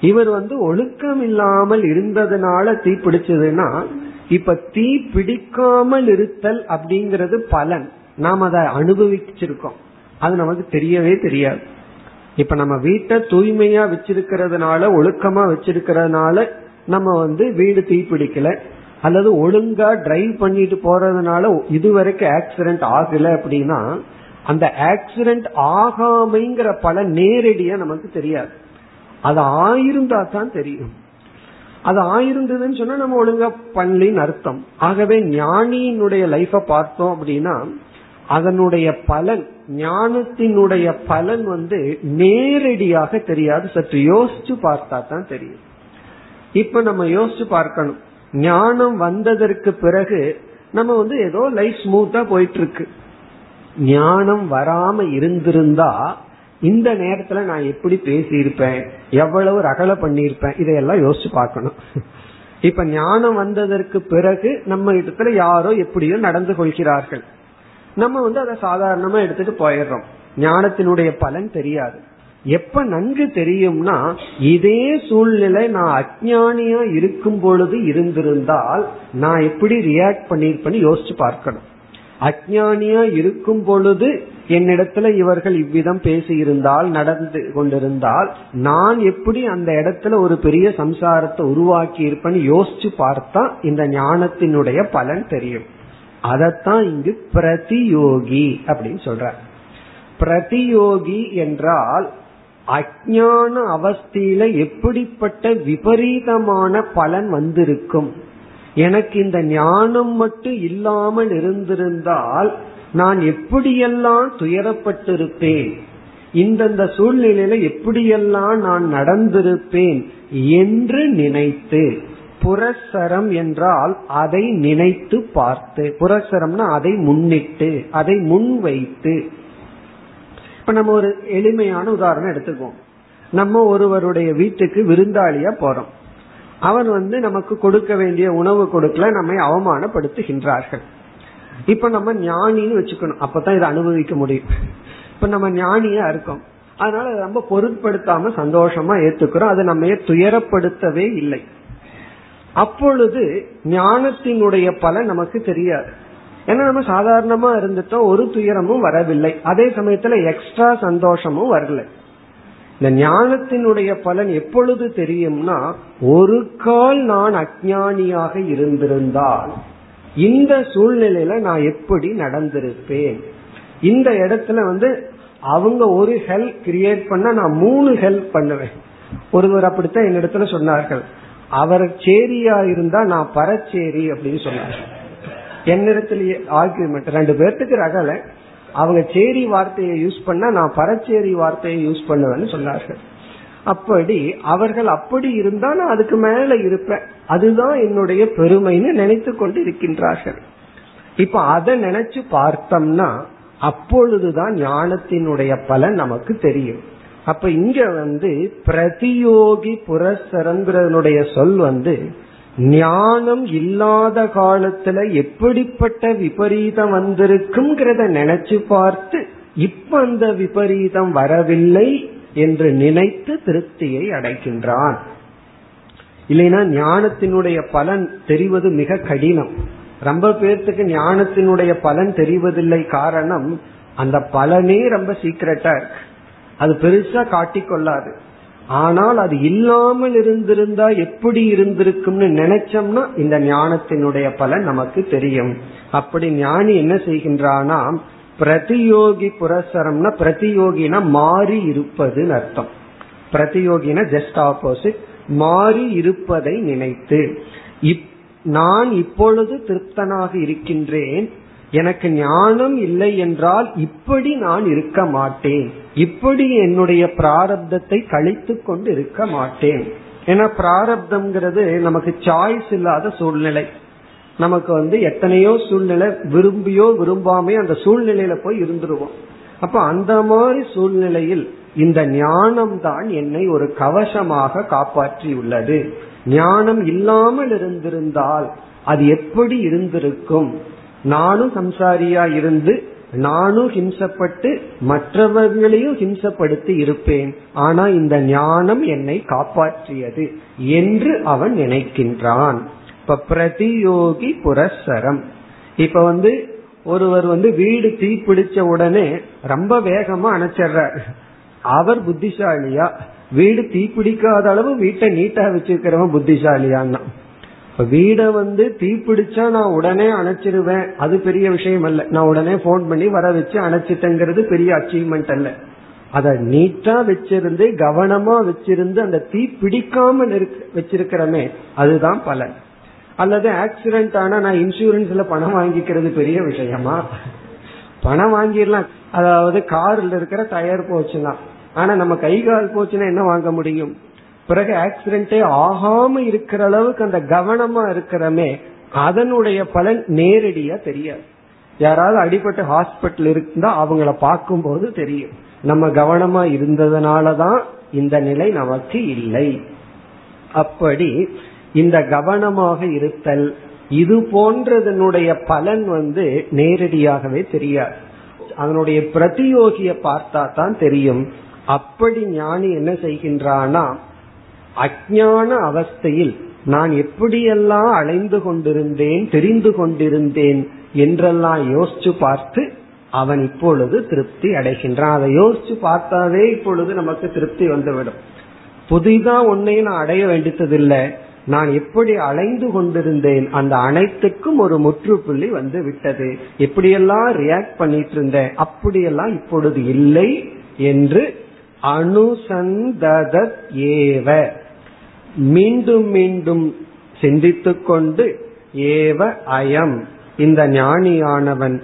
இவர் ஒழுக்கம் இல்லாமல் இருந்ததுனால தீ பிடிச்சதுன்னா இப்ப தீ பிடிக்காமல் இருத்தல் அப்படிங்கறது பலன், நாம் அதை அனுபவிச்சிருக்கோம், அது நமக்கு தெரியவே தெரியாது. இப்ப நம்ம வீட்டை தூய்மையா வச்சிருக்கிறதுனால ஒழுக்கமா வச்சிருக்கிறதுனால நம்ம வீடு தீ பிடிக்கல, அல்லது ஒழுங்கா டிரைவ் பண்ணிட்டு போறதுனால இதுவரைக்கும் ஆக்சிடென்ட் ஆகல அப்படின்னா அந்த ஆக்சிடென்ட் ஆகாமைங்கிற பலன் நேரடியா நமக்கு தெரியாது. அது ஆயிருந்தா தான் தெரியும். அது ஆயிருந்ததுன்னு சொன்னா நம்ம ஒழுங்கா பண்ணலின்னு அர்த்தம். ஆகவே ஞானியினுடைய லைஃப பார்த்தோம் அப்படின்னா அதனுடைய பலன், ஞானத்தினுடைய பலன் நேரடியாக தெரியாது, சற்று யோசிச்சு பார்த்தா தான் தெரியும். இப்ப நம்ம யோசிச்சு பார்க்கணும், ஞானம் வந்ததற்கு பிறகு நம்ம ஏதோ லைஃப் ஸ்மூத்தா போயிட்டு இருக்கு, ஞானம் வராம இருந்திருந்தா இந்த நேரத்துல நான் எப்படி பேசியிருப்பேன், எவ்வளவு ரகல பண்ணிருப்பேன், இதையெல்லாம் யோசிச்சு பார்க்கணும். இப்ப ஞானம் வந்ததற்கு பிறகு நம்ம இடத்துல யாரோ எப்படியோ நடந்து கொள்கிறார்கள், நம்ம அதை சாதாரணமா எடுத்துட்டு போயிடுறோம், ஞானத்தினுடைய பலன் தெரியாது. எப்ப நன்கு தெரியும்னா இதே சூழ்நிலை நான் அஜ்ஞானியா இருக்கும் பொழுது இருந்திருந்தால் நான் எப்படி ரியாக்ட் பண்ணிருப்பேன்னு யோசிச்சு பார்க்கணும். அஜ்ஞானியா இருக்கும் பொழுது என்னிடத்துல இவர்கள் இவ்விதம் பேசியிருந்தால், நடந்து கொண்டிருந்தால் நான் எப்படி அந்த இடத்துல ஒரு பெரிய சம்சாரத்தை உருவாக்கி இருப்பேன்னு யோசிச்சு பார்த்தா இந்த ஞானத்தினுடைய பலன் தெரியும். அதத்தான் இங்கு பிரதியோகி அப்படின்னு சொல்ற. பிரதியோகி என்றால் அஞ்ஞான அவஸ்தையில எப்படிப்பட்ட விபரீதமான பலன் வந்திருக்கும், எனக்கு இந்த ஞானம் மட்டும் இல்லாமல் இருந்திருந்தால் நான் எப்படியெல்லாம் துயரப்பட்டிருப்பேன், இந்தந்த சூழ்நிலையில எப்படியெல்லாம் நான் நடந்திருப்பேன் என்று நினைத்து. புரசரம் என்றால் அதை நினைத்து பார்த்து, புரசரம்னா அதை முன்னிட்டு, அதை முன்வைத்து. இப்ப நம்ம ஒரு எளிமையான உதாரணம் எடுத்துக்கோம். நம்ம ஒருவருடைய வீட்டுக்கு விருந்தாளியா போறோம், அவர் நமக்கு கொடுக்க வேண்டிய உணவு கொடுக்கல, நம்மை அவமானப்படுத்துகின்றார்கள். இப்ப நம்ம ஞானின்னு வச்சுக்கணும், அப்பதான் இதை அனுபவிக்க முடியும். இப்ப நம்ம ஞானியா இருக்கோம், அதனால ரொம்ப பொருட்படுத்தாம சந்தோஷமா ஏத்துக்கிறோம், அது நம்ம துயரப்படுத்தவே இல்லை. அப்பொழுது ஞானத்தினுடைய பலன் நமக்கு தெரியாது, ஏன்னா நம்ம சாதாரணமா இருந்துட்டோம், ஒரு துயரமும் வரவில்லை, அதே சமயத்துல எக்ஸ்ட்ரா சந்தோஷமும் வரல. இந்த ஞானத்தினுடைய பலன் எப்பொழுது தெரியும்னா ஒரு கால் நான் அஞ்ஞானியாக இருந்திருந்தால் இந்த சூழ்நிலையில நான் எப்படி நடந்திருப்பேன், இந்த இடத்துல அவங்க ஒரு ஹெல்ப் கிரியேட் பண்ண நான் 3 ஹெல்ப் பண்ணுவேன். ஒருவர் அப்படித்தான் என்னிடத்துல சொன்னார்கள், அவர் சேரியா இருந்தா நான் பரச்சேரி அப்படின்னு சொன்னார்கள். என்னிடத்திலேயே ஆர்கியூமெண்ட், 2 பேர்த்துக்கு ரகல, அவங்க சேரி வார்த்தையை யூஸ் பண்ண நான் பரச்சேரி வார்த்தையை யூஸ் பண்ணுவேன்னு சொன்னார்கள். அப்படி அவர்கள் அப்படி இருந்தா நான் அதுக்கு மேல இருப்பேன், அதுதான் என்னுடைய பெருமைன்னு நினைத்து கொண்டு இருக்கின்றார்கள். இப்ப அதை நினைச்சு பார்த்தோம்னா அப்பொழுதுதான் ஞானத்தினுடைய பலன் நமக்கு தெரியும். அப்ப இங்க பிரதியோகி புரசரங்கிறனுடைய சொல் ஞானம் இல்லாத காலத்துல எப்படிப்பட்ட விபரீதம் வந்திருக்கும்ங்கிறத நினைச்சு பார்த்து இப்ப அந்த விபரீதம் வரவில்லை என்று நினைத்து திருப்தியை அடைகின்றான். இல்லைன்னா ஞானத்தினுடைய பலன் தெரிவது மிக கடினம். ரொம்ப பேர்த்துக்கு ஞானத்தினுடைய பலன் தெரிவதில்லை, காரணம் அந்த பலனே ரொம்ப சீக்கிரட்டா இருக்கு. அது பெருசா காட்டிக்கொள்ளாது. ஆனால் அது இல்லாமல் இருந்திருந்தா எப்படி இருந்திருக்கும்னு நினைச்சோம்னா இந்த ஞானத்தினுடைய பலன் நமக்கு தெரியும். அப்படி ஞானி என்ன செய்கின்றானா, பிரதியோகி புரஸ்சரம்னா பிரதியோகினா மாறி இருப்பதுன்னு அர்த்தம். பிரதியோகினா ஜஸ்ட் ஆப்போசிட், மாறி இருப்பதை நினைத்து நான் இப்பொழுது திருப்தனாக இருக்கின்றேன், எனக்கு ஞானம் இல்லை என்றால் இப்படி நான் இருக்க மாட்டேன், இப்படி என்னுடைய பிராரப்தத்தை கழித்து கொண்டு இருக்க மாட்டேன். ஏன்னா பிராரப்தம்ங்கிறது நமக்கு சாய்ஸ் இல்லாத சூழ்நிலை. நமக்கு எத்தனையோ சூழ்நிலை விரும்பியோ விரும்பாமையோ அந்த சூழ்நிலையில போய் இருந்துருவோம். அப்ப அந்த மாதிரி சூழ்நிலையில் இந்த ஞானம் தான் என்னை ஒரு கவசமாக காப்பாற்றி உள்ளது. ஞானம் இல்லாமல் இருந்திருந்தால் அது எப்படி இருந்திருக்கும்? நானும் சம்சாரியா இருந்து நானும் ஹிம்சப்பட்டு மற்றவர்களையும் ஹிம்சப்படுத்தி இருப்பேன். ஆனா இந்த ஞானம் என்னை காப்பாற்றியது என்று அவன் நினைக்கின்றான். இப்ப பிரதியோகி புரஸ்சரம். இப்ப ஒருவர் வீடு தீப்பிடிச்ச உடனே ரொம்ப வேகமா அணைச்சிடுறார். அவர் புத்திசாலியா? வீடு தீப்பிடிக்காத அளவு வீட்டை நீட்டா வச்சிருக்கிறவன் புத்திசாலியான்னா, வீட தீப்பிடிச்சா நான் உடனே அணைச்சிருவேன், அது பெரிய விஷயம் அல்ல. நான் உடனே போன் பண்ணி வர வச்சு அணைச்சிட்டேங்கிறது பெரிய அச்சீவ்மெண்ட் அல்ல. அத நீட்டா வச்சிருந்து கவனமா வச்சிருந்து அந்த தீ பிடிக்காமல் வச்சிருக்கிறமே அதுதான் பலன். அல்லது ஆக்சிடென்ட் ஆனா நான் இன்சூரன்ஸ்ல பணம் வாங்கிக்கிறது பெரிய விஷயமா? பணம் வாங்கிடலாம், அதாவது கார்ல இருக்கிற டயர் போச்சுன்னா. ஆனா நம்ம கை கால் போச்சுன்னா என்ன வாங்க முடியும்? பிறகு ஆக்சிடென்டே ஆகாம இருக்கிற அளவுக்கு அந்த கவனமா இருக்கிறமே அதனுடைய பலன் நேரடியா தெரியாது. யாராவது அடிபட்ட ஹாஸ்பிட்டல் இருந்தா அவங்கள பார்க்கும் போது தெரியும், நம்ம கவனமா இருந்ததுனாலதான் இந்த நிலை நமக்கு இல்லை. அப்படி இந்த கவனமாக இருத்தல் இது போன்றதனுடைய பலன் நேரடியாகவே தெரியாது. அதனுடைய பிரதியோகிய பார்த்தா தான் தெரியும். அப்படி ஞானி என்ன செய்கின்றானா, அஜ்ஞான அவஸ்தையில் நான் எப்படியெல்லாம் அலைந்து கொண்டிருந்தேன், தெரிந்து கொண்டிருந்தேன் என்றெல்லாம் யோசிச்சு பார்த்து அவன் இப்பொழுது திருப்தி அடைகின்றான். அதை யோசிச்சு பார்த்தாவே இப்பொழுது நமக்கு திருப்தி வந்துவிடும். புதிதா ஒன்னையும் நான் அடைய வேண்டியதில்லை, நான் எப்படி அலைந்து கொண்டிருந்தேன் அந்த அனைத்துக்கும் ஒரு முற்றுப்புள்ளி வந்து விட்டது. எப்படியெல்லாம் ரியாக்ட் பண்ணிட்டு இருந்தேன் அப்படியெல்லாம் இப்பொழுது இல்லை என்று அனுசந்தத ஏவ மீண்டும் மீண்டும் சிந்தித்துக் கொண்டு ஏவ அயம் இந்த ஞானியானவன்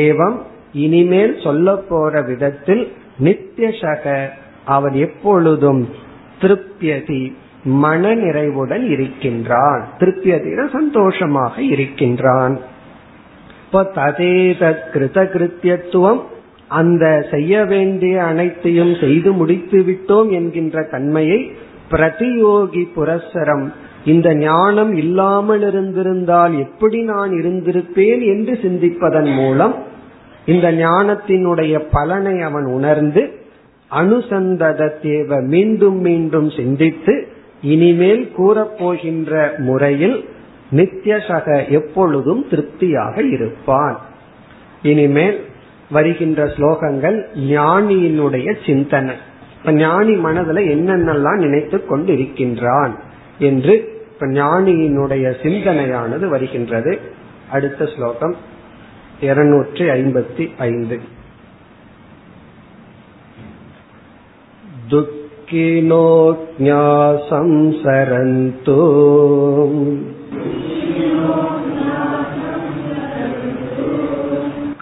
ஏவம் இனிமேல் சொல்ல போற விதத்தில் நித்தியசக அவன் எப்பொழுதும் திருப்தியதி மன நிறைவுடன் இருக்கின்றான். திருப்தியதின சந்தோஷமாக இருக்கின்றான். இப்ப ததேத கிருத கிருத்தியத்துவம் அந்த செய்ய வேண்டிய அனைத்தையும் செய்து முடித்து விட்டோம் என்கின்ற தன்மையை பிரதியோகி புரஸ்சரம் இந்த ஞானம் இல்லாமல் இருந்திருந்தால் எப்படி நான் இருந்திருப்பேன் என்று சிந்திப்பதன் மூலம் இந்த ஞானத்தினுடைய பலனை அவன் உணர்ந்து அனுசந்ததேவ மீண்டும் மீண்டும் சிந்தித்து இனிமேல் கூறப்போகின்ற முறையில் நித்தியசக எப்பொழுதும் திருப்தியாக இருப்பான். இனிமேல் வருகின்ற ஸ்லோகங்கள் ஞானியினுடைய சிந்தனை, ஞானி மனதில் என்னென்னலாம் நினைத்து கொண்டிருக்கின்றான் என்று இப்ப ஞானியினுடைய சிந்தனையானது வருகின்றது. அடுத்த ஸ்லோகம் 255. துக்கினோக்ஞாசம் சரந்து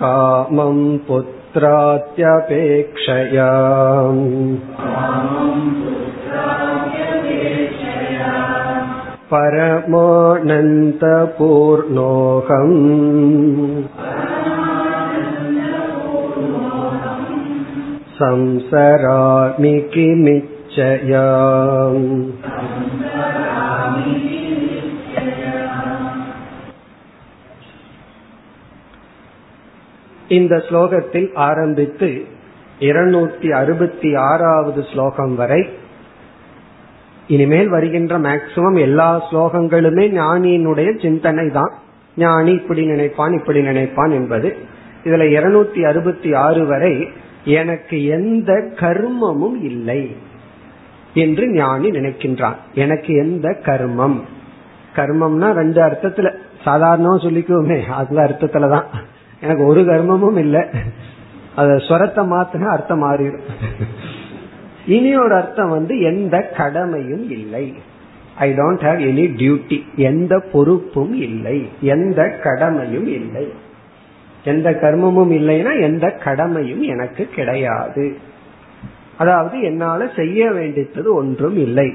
காமம் புத்ராத்யபேக்ஷயா பரமானந்த பூர்ணோகம் சம்சராமி கிமிச்சயாம். இந்த ஸ்லோகத்தில் ஆரம்பித்து 266வது ஸ்லோகம் வரை, இனிமேல் வருகின்ற மேக்சிமம் எல்லா ஸ்லோகங்களுமே ஞானியினுடைய சிந்தனை தான். ஞானி இப்படி நினைப்பான் இப்படி நினைப்பான் என்பது. இதுல 266 வரை எனக்கு எந்த கர்மமும் இல்லை என்று ஞானி நினைக்கின்றான். எனக்கு எந்த கர்மம், கர்மம்னா ரெண்டு அர்த்தத்துல சாதாரணமா சொல்லிக்குவோமே அந்த அர்த்தத்துலதான், எனக்கு ஒரு கர்மமும் இல்லை. அத ஸ்வரத்தை மாத்தினா அர்த்தம் மாறிடும். இனி ஒரு அர்த்தம் எந்த கடமையும் இல்லை, I don't have any duty, எந்த பொறுப்பும் இல்லை, எந்த கடமையும் இல்லை. எந்த கர்மமும் இல்லைன்னா எந்த கடமையும் எனக்கு கிடையாது, அதாவது என்னால செய்ய வேண்டியது ஒன்றும் இல்லை.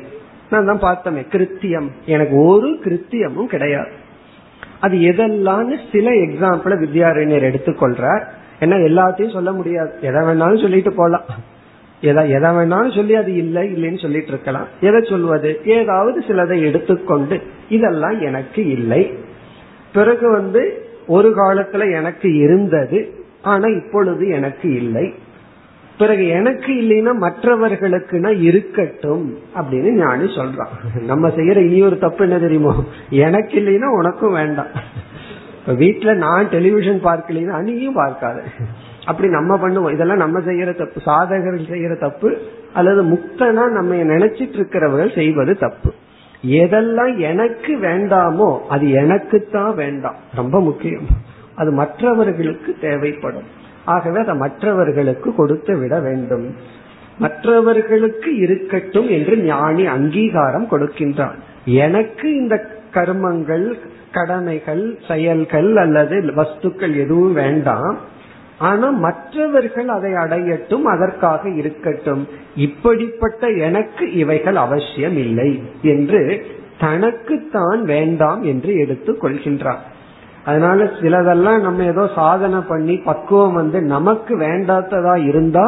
நான் தான் பார்த்தோமே கிருத்தியம், எனக்கு ஒரு கிருத்தியமும் கிடையாது. அது எதெல்லாம் சில எக்ஸாம்பிள வித்யாரண்யர் எடுத்துக்கொள்றார். ஏன்னா எல்லாத்தையும் சொல்ல முடியாது, எதை வேணாலும் சொல்லிட்டு போலாம், எதை வேணாலும் சொல்லி அது இல்லை இல்லைன்னு சொல்லிட்டு இருக்கலாம். எதை சொல்வது, ஏதாவது சிலதை எடுத்துக்கொண்டு இதெல்லாம் எனக்கு இல்லை. பிறகு ஒரு காலத்துல எனக்கு இருந்தது ஆனா இப்பொழுது எனக்கு இல்லை. பிறகு எனக்கு இல்லைன்னா மற்றவர்களுக்குன்னா இருக்கட்டும் அப்படின்னு ஞானி சொல்றான். நம்ம செய்யற இனி ஒரு தப்பு என்ன தெரியுமோ, எனக்கு இல்லைன்னா உனக்கும் வேண்டாம். இப்ப வீட்டுல நான் டெலிவிஷன் பார்க்கலைன்னா அணியும் பார்க்காது, அப்படி நம்ம பண்ணுவோம். இதெல்லாம் நம்ம செய்யற தப்பு, சாதகர்கள் செய்யற தப்பு, அல்லது முக்தனா நம்ம நினைச்சிட்டு இருக்கிறவர்கள் செய்வது தப்பு. எதெல்லாம் எனக்கு வேண்டாமோ அது எனக்குத்தான் வேண்டாம், ரொம்ப முக்கியம். அது மற்றவர்களுக்கு தேவைப்படும், ஆகவே அதை மற்றவர்களுக்கு கொடுத்து விட வேண்டும். மற்றவர்களுக்கு இருக்கட்டும் என்று ஞானி அங்கீகாரம் கொடுக்கின்றான். எனக்கு இந்த கர்மங்கள், கடமைகள், செயல்கள் அல்லது வஸ்துக்கள் எதுவும் வேண்டாம், ஆனா மற்றவர்கள் அதை அடையட்டும், அதற்காக இருக்கட்டும். இப்படிப்பட்ட எனக்கு இவைகள் அவசியம் இல்லை என்று தனக்குத்தான் வேண்டாம் என்று எடுத்து கொள்கின்றார். அதனால சிலதெல்லாம் நம்ம ஏதோ சாதனை பண்ணி பக்குவம் நமக்கு வேண்டாததா இருந்தா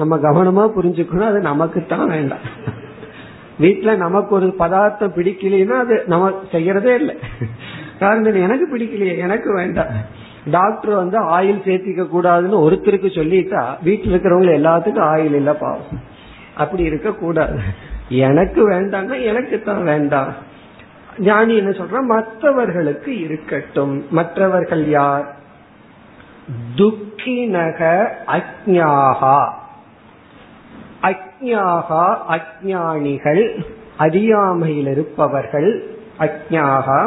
நம்ம கவனமா புரிஞ்சுக்கணும், அது நமக்குத்தான் வேண்டாம். வீட்டுல நமக்கு ஒரு பதார்த்தம் பிடிக்கலைன்னா அது நம்ம செய்யறதே இல்லை, காரணம் எனக்கு பிடிக்கலையே, எனக்கு வேண்டாம். டாக்டர் ஆயில் சேர்த்திக்க கூடாதுன்னு ஒருத்தருக்கு சொல்லிட்டா வீட்டுல இருக்கிறவங்க எல்லாத்துக்கும் ஆயில் இல்ல பாவம். அப்படி இருக்க கூடாது, எனக்கு வேண்டாம்னா எனக்கு தான் வேண்டாம். ஞானி என்ன சொல்ற, மற்றவர்களுக்கு இருக்கட்டும். மற்றவர்கள் யார், துக்கினக அஜ்ஞாஹா, அஜ்ஞாஹா அஜ்ஞானிகள், அறியாமையில் இருப்பவர்கள். அஜ்ஞாஹா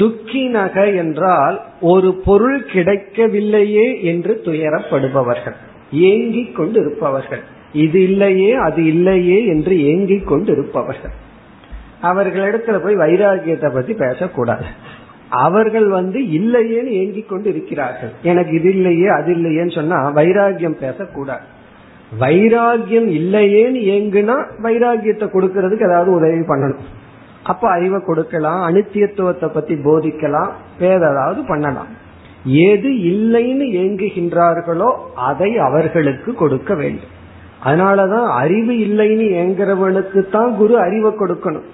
துக்கினக என்றால் ஒரு பொருள் கிடைக்கவில்லையே என்று துயரப்படுபவர்கள், ஏங்கிக் கொண்டு இருப்பவர்கள், இது இல்லையே அது இல்லையே என்று ஏங்கிக் கொண்டு இருப்பவர்கள். அவர்களிடத்துல போய் வைராக்கியத்தை பத்தி பேசக்கூடாது. அவர்கள் இல்லையேன்னு ஏங்கிக் கொண்டு இருக்கிறார்கள், எனக்கு இது இல்லையே அது இல்லையேன்னு சொன்னா வைராக்கியம் பேசக்கூடாது. வைராக்கியம் இல்லையேன்னு ஏங்குனா வைராக்கியத்தை கொடுக்கறதுக்கு ஏதாவது உதவி பண்ணணும். அப்ப அறிவை கொடுக்கலாம், அனித்தியத்துவத்தை பத்தி போதிக்கலாம், வேற ஏதாவது பண்ணலாம். எது இல்லைன்னு ஏங்குகின்றார்களோ அதை அவர்களுக்கு கொடுக்க வேண்டும். அதனாலதான் அறிவு இல்லைன்னு ஏங்குறவனுக்கு தான் குரு அறிவை கொடுக்கணும்.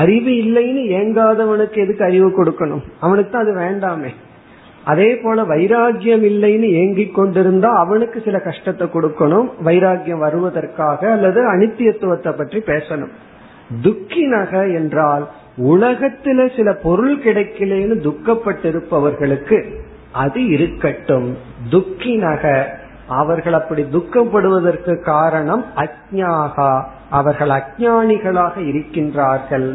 அறிவு இல்லைன்னு ஏங்காதவனுக்கு எதுக்கு அறிவு கொடுக்கணும், அவனுக்கு தான் அது வேண்டாமே. அதே போல வைராக்கியம் இல்லைன்னு ஏங்கிக் கொண்டிருந்தா அவனுக்கு சில கஷ்டத்தை கொடுக்கணும், வைராக்கியம் வருவதற்காக, அல்லது அனித்தியத்துவத்தை பற்றி பேசணும். துக்கினக என்றால் உலகத்துல சில பொருள் கிடைக்கலேன்னு துக்கப்பட்டிருப்பவர்களுக்கு அது இருக்கட்டும். துக்கினக அவர்கள் அப்படி துக்கப்படுவதற்கு காரணம் அஜ்ஞாகா, அவர்கள் அஜ்ஞானிகளாக இருக்கின்றார்கள்.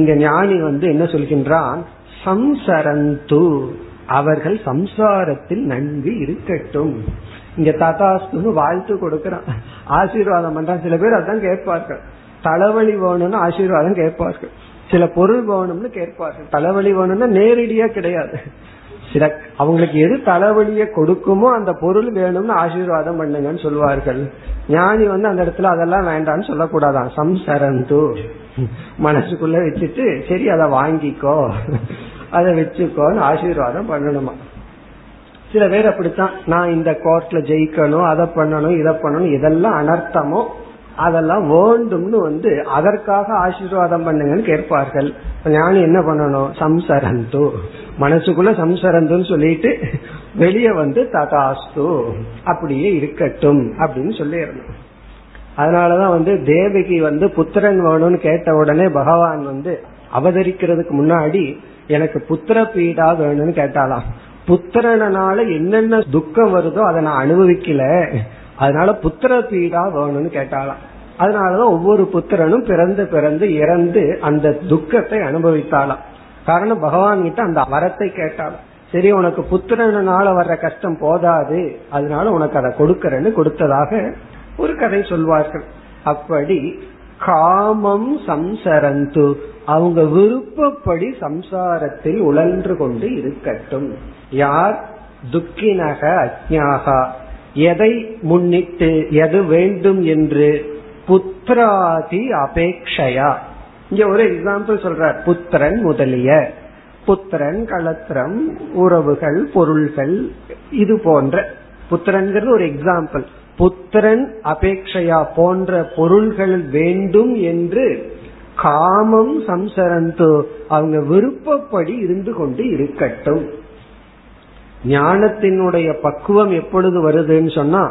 இங்க ஞானி என்ன சொல்கின்றான், சம்சரந்து அவர்கள் சம்சாரத்தில் நன்கு இருக்கட்டும். இங்க ததாஸ்துன்னு வாழ்த்து கொடுக்கிறான், ஆசீர்வாதம் பண்றான். சில பேர் அதான் கேட்பார்கள், தலைவலி வேணும்னு ஆசீர்வாதம் கேட்பார்கள், சில பொருள் வேணும்னு கேட்பார்கள். தலைவலி வேணும்னா நேரடியா கிடையாது, சில அவங்களுக்கு எது தலைவலிய கொடுக்குமோ அந்த பொருள் வேணும்னு ஆசீர்வாதம் பண்ணுங்கன்னு சொல்வார்கள். ஞானி அந்த இடத்துல அதெல்லாம் வேண்டாம்னு சொல்லக்கூடாதான், சம்சரந்து மனசுக்குள்ள வச்சுட்டு சரி அதை வாங்கிக்கோ அதை வச்சுக்கோன்னு ஆசீர்வாதம் பண்ணணுமா. சில பேர் அப்படித்தான், நான் இந்த கோர்ட்ல ஜெயிக்கணும், அதை பண்ணணும் இதை பண்ணணும், இதெல்லாம் அனர்த்தமோ அதெல்லாம் வேண்டும்னு அதற்காக ஆசீர்வாதம் பண்ணுங்கன்னு கேட்பார்கள். ஞானி என்ன பண்ணணும், சம்சரந்து மனசுக்குள்ள சம்சரந்துன்னு சொல்லிட்டு வெளியே ததாஸ்து அப்படியே இருக்கட்டும் அப்படின்னு சொல்லிடணும். அதனாலதான் தேவகி புத்திரன் வேணும்னு கேட்ட உடனே பகவான் அவதரிக்கிறதுக்கு முன்னாடி எனக்கு புத்திர பீடா வேணும்னு கேட்டாலாம். புத்திரனால என்னென்ன துக்கம் வருதோ அதை நான் அனுபவிக்கல, அதனால புத்திர பீடா வேணும்னு கேட்டாலாம். அதனாலதான் ஒவ்வொரு புத்திரனும் பிறந்து பிறந்து இறந்து அந்த துக்கத்தை அனுபவித்தாலாம். காரணம் பகவான் கிட்ட அந்த வரத்தை கேட்டாலும் சரி, உனக்கு புத்திரனால வர்ற கஷ்டம் போதாது, அதனால உனக்கு அதை கொடுக்கறன்னு கொடுத்ததாக ஒரு கதை சொல்வார்கள். அப்படி காமம் சம்சரந்து, அவங்க விருப்பப்படி சம்சாரத்தில் உழன்று கொண்டு இருக்கட்டும். யார் துக்கினக அஜ்ஞாகா, எதை முன்னிட்டு எது வேண்டும் என்று புத்திராதி அபேக்ஷயா. இங்க ஒரு எக்ஸாம்பிள் சொல்ற, புத்திரன் முதலிய, புத்திரன் கலத்திரம் உறவுகள் பொருள்கள், இது போன்ற புத்திரன்கிறது ஒரு எக்ஸாம்பிள். புத்திரன் அபேக்ஷையா போன்ற பொருள்கள் வேண்டும் என்று காமம் சம்சரந்து, அவங்க விருப்பப்படி இருந்து கொண்டு இருக்கட்டும். ஞானத்தினுடைய பக்குவம் எப்பொழுது வருதுன்னு சொன்னா,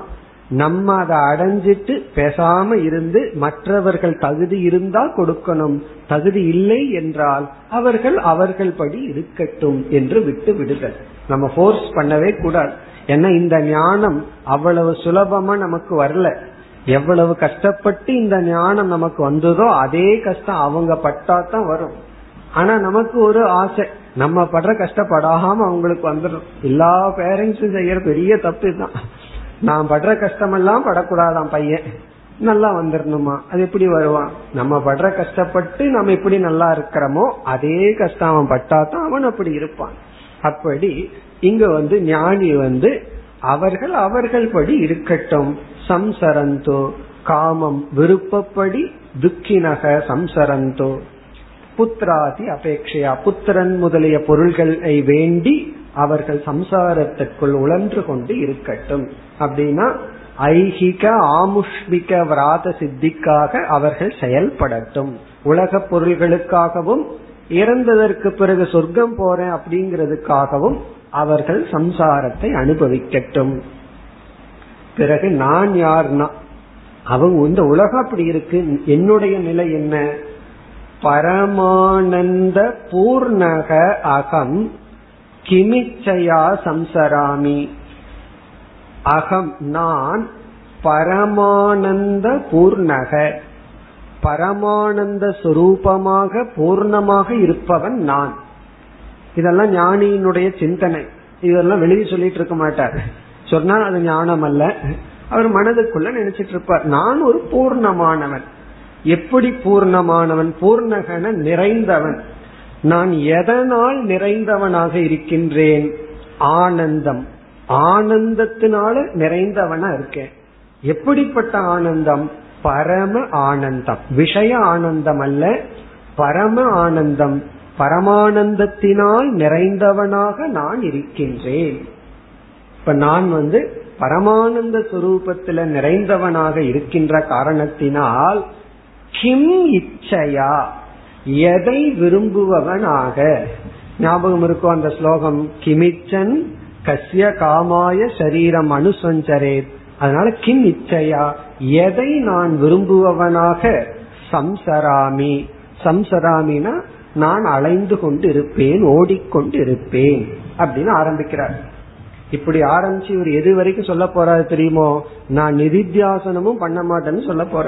நம்ம அதை அடைஞ்சிட்டு பேசாம இருந்து மற்றவர்கள் தகுதி இருந்தா கொடுக்கணும், தகுதி இல்லை என்றால் அவர்கள் அவர்கள் படி இருக்கட்டும் என்று விட்டு விடுதல். நம்ம ஃபோர்ஸ் பண்ணவே கூடாது. ஏன்னா இந்த ஞானம் அவ்வளவு சுலபமா நமக்கு வரல. எவ்வளவு கஷ்டப்பட்டு இந்த ஞானம் நமக்கு வந்ததோ அதே கஷ்டம் அவங்க பட்டா தான் வரும். ஆனா நமக்கு ஒரு ஆசை, நம்ம படுற கஷ்டப்படாம அவங்களுக்கு வந்துடும். எல்லா பேரண்ட்ஸும் செய்யற பெரிய தப்பு தான். நான் படுற கஷ்டமெல்லாம் படக்கூடாதான், பையன் நல்லா வந்துடணுமா, அது எப்படி வருவான்? நம்ம படுற கஷ்டப்பட்டு நம்ம எப்படி நல்லா இருக்கிறோமோ அதே கஷ்டம் அவன் பட்டா தான் அவன் அப்படி இருப்பான். அப்படி இங்க ஞானி அவர்கள் அவர்கள் படி இருக்கட்டும். சம்சரந்தோ காமம் விருப்பப்படி, துக்கினக சம்சரந்தோ புத்திராதி அபேக்ஷையா, புத்திரன் முதலிய பொருள்களை வேண்டி அவர்கள் சம்சாரத்திற்குள் உழன்று கொண்டு இருக்கட்டும். அப்படின்னா ஐஹிக ஆமுஷ்மிக வ்ரத சித்திக்காக அவர்கள் செயல்படட்டும். உலக பொருள்களுக்காகவும் இறந்ததற்கு பிறகு சொர்க்கம் போறேன் அப்படிங்கிறதுக்காகவும் அவர்கள் சம்சாரத்தை அனுபவிக்கட்டும். பிறகு நான் யார்னா, அவங்க இந்த உலகம் அப்படி இருக்கு, என்னுடைய நிலை என்ன? பரமானந்த பூர்ணக அகம் கிமிச்சையா சம்சராமி. அகம் நான் பரமானந்த பூர்ணக, பரமானந்த சுரூபமாக பூர்ணமாக இருப்பவன் நான். இதெல்லாம் ஞானியினுடைய சிந்தனை. இதெல்லாம் வெளியே சொல்லிட்டு இருக்க மாட்டார். சொன்னா அது ஞானம் அல்ல. அவர் மனதுக்குள்ள நினைச்சிட்டு இருப்பார், நான் ஒரு பூர்ணமானவன். எப்படி பூர்ணமானவன்? பூர்ணகன நிறைந்தவன். நான் எதனால் நிறைந்தவனாக இருக்கின்றேன்? ஆனந்தம், ஆனந்தத்தினால நிறைந்தவனா இருக்கேன். எப்படிப்பட்ட ஆனந்தம்? பரம ஆனந்தம். விஷய ஆனந்தம் அல்ல, பரம ஆனந்தம். பரமானந்தத்தினால் நிறைந்தவனாக நான் இருக்கின்றேன். இப்ப நான் பரமானந்த சுரூபத்துல நிறைந்தவனாக இருக்கின்ற காரணத்தினால் கிம் இச்சையா, எதை விரும்புவவனாக. ஞாபகம் இருக்கும் அந்த ஸ்லோகம், கிமிச்சன் கஸ்ய காமாய சரீரம் அனுசஞ்சரே. அதனால கிம் இச்சையா, எதை நான் விரும்புவவனாக சம்சராமி. சம்சராமினா நான் அலைந்து கொண்டு இருப்பேன், ஓடிக்கொண்டு இருப்பேன் அப்படின்னு ஆரம்பிக்கிறார். இப்படி ஆரம்பிச்சு இவர் எது வரைக்கும் சொல்ல போறாரு தெரியுமோ? நான் நிதித்தியாசனமும் பண்ண மாட்டேன்னு சொல்ல போற.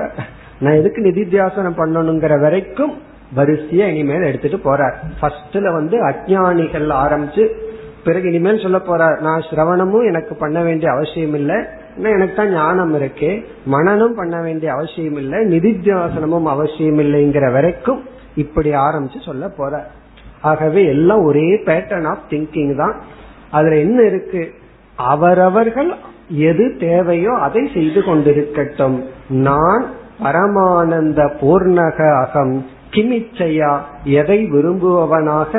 நான் எதுக்கு நிதித்தியாசனம் பண்ணணுங்கிற வரைக்கும் வரிசையா இனிமேல் எடுத்துட்டு போறார். ஃபர்ஸ்ட்ல அஞ்ஞானிகள் ஆரம்பிச்சு பிறகு இனிமேல் சொல்ல போறார், நான் சிரவணமும் எனக்கு பண்ண வேண்டிய அவசியம் இல்லை, எனக்கு தான் ஞானம் இருக்கே, மனனும் பண்ண வேண்டிய அவசியம் இல்லை, நிதித்தியாசனமும் அவசியம் இல்லைங்கிற வரைக்கும் இப்படி ஆரம்பிச்சு சொல்ல போற. ஆகவே எல்லாம் ஒரே பேட்டர்ன் ஆஃப் திங்கிங் தான். அதுல என்ன இருக்கு? அவரவர்கள் எது தேவையோ அதை செய்து கொண்டிருக்கட்டும். நான் பரமானந்த பூர்ணக அகம் கிமிச்சையா, எதை விரும்புவவனாக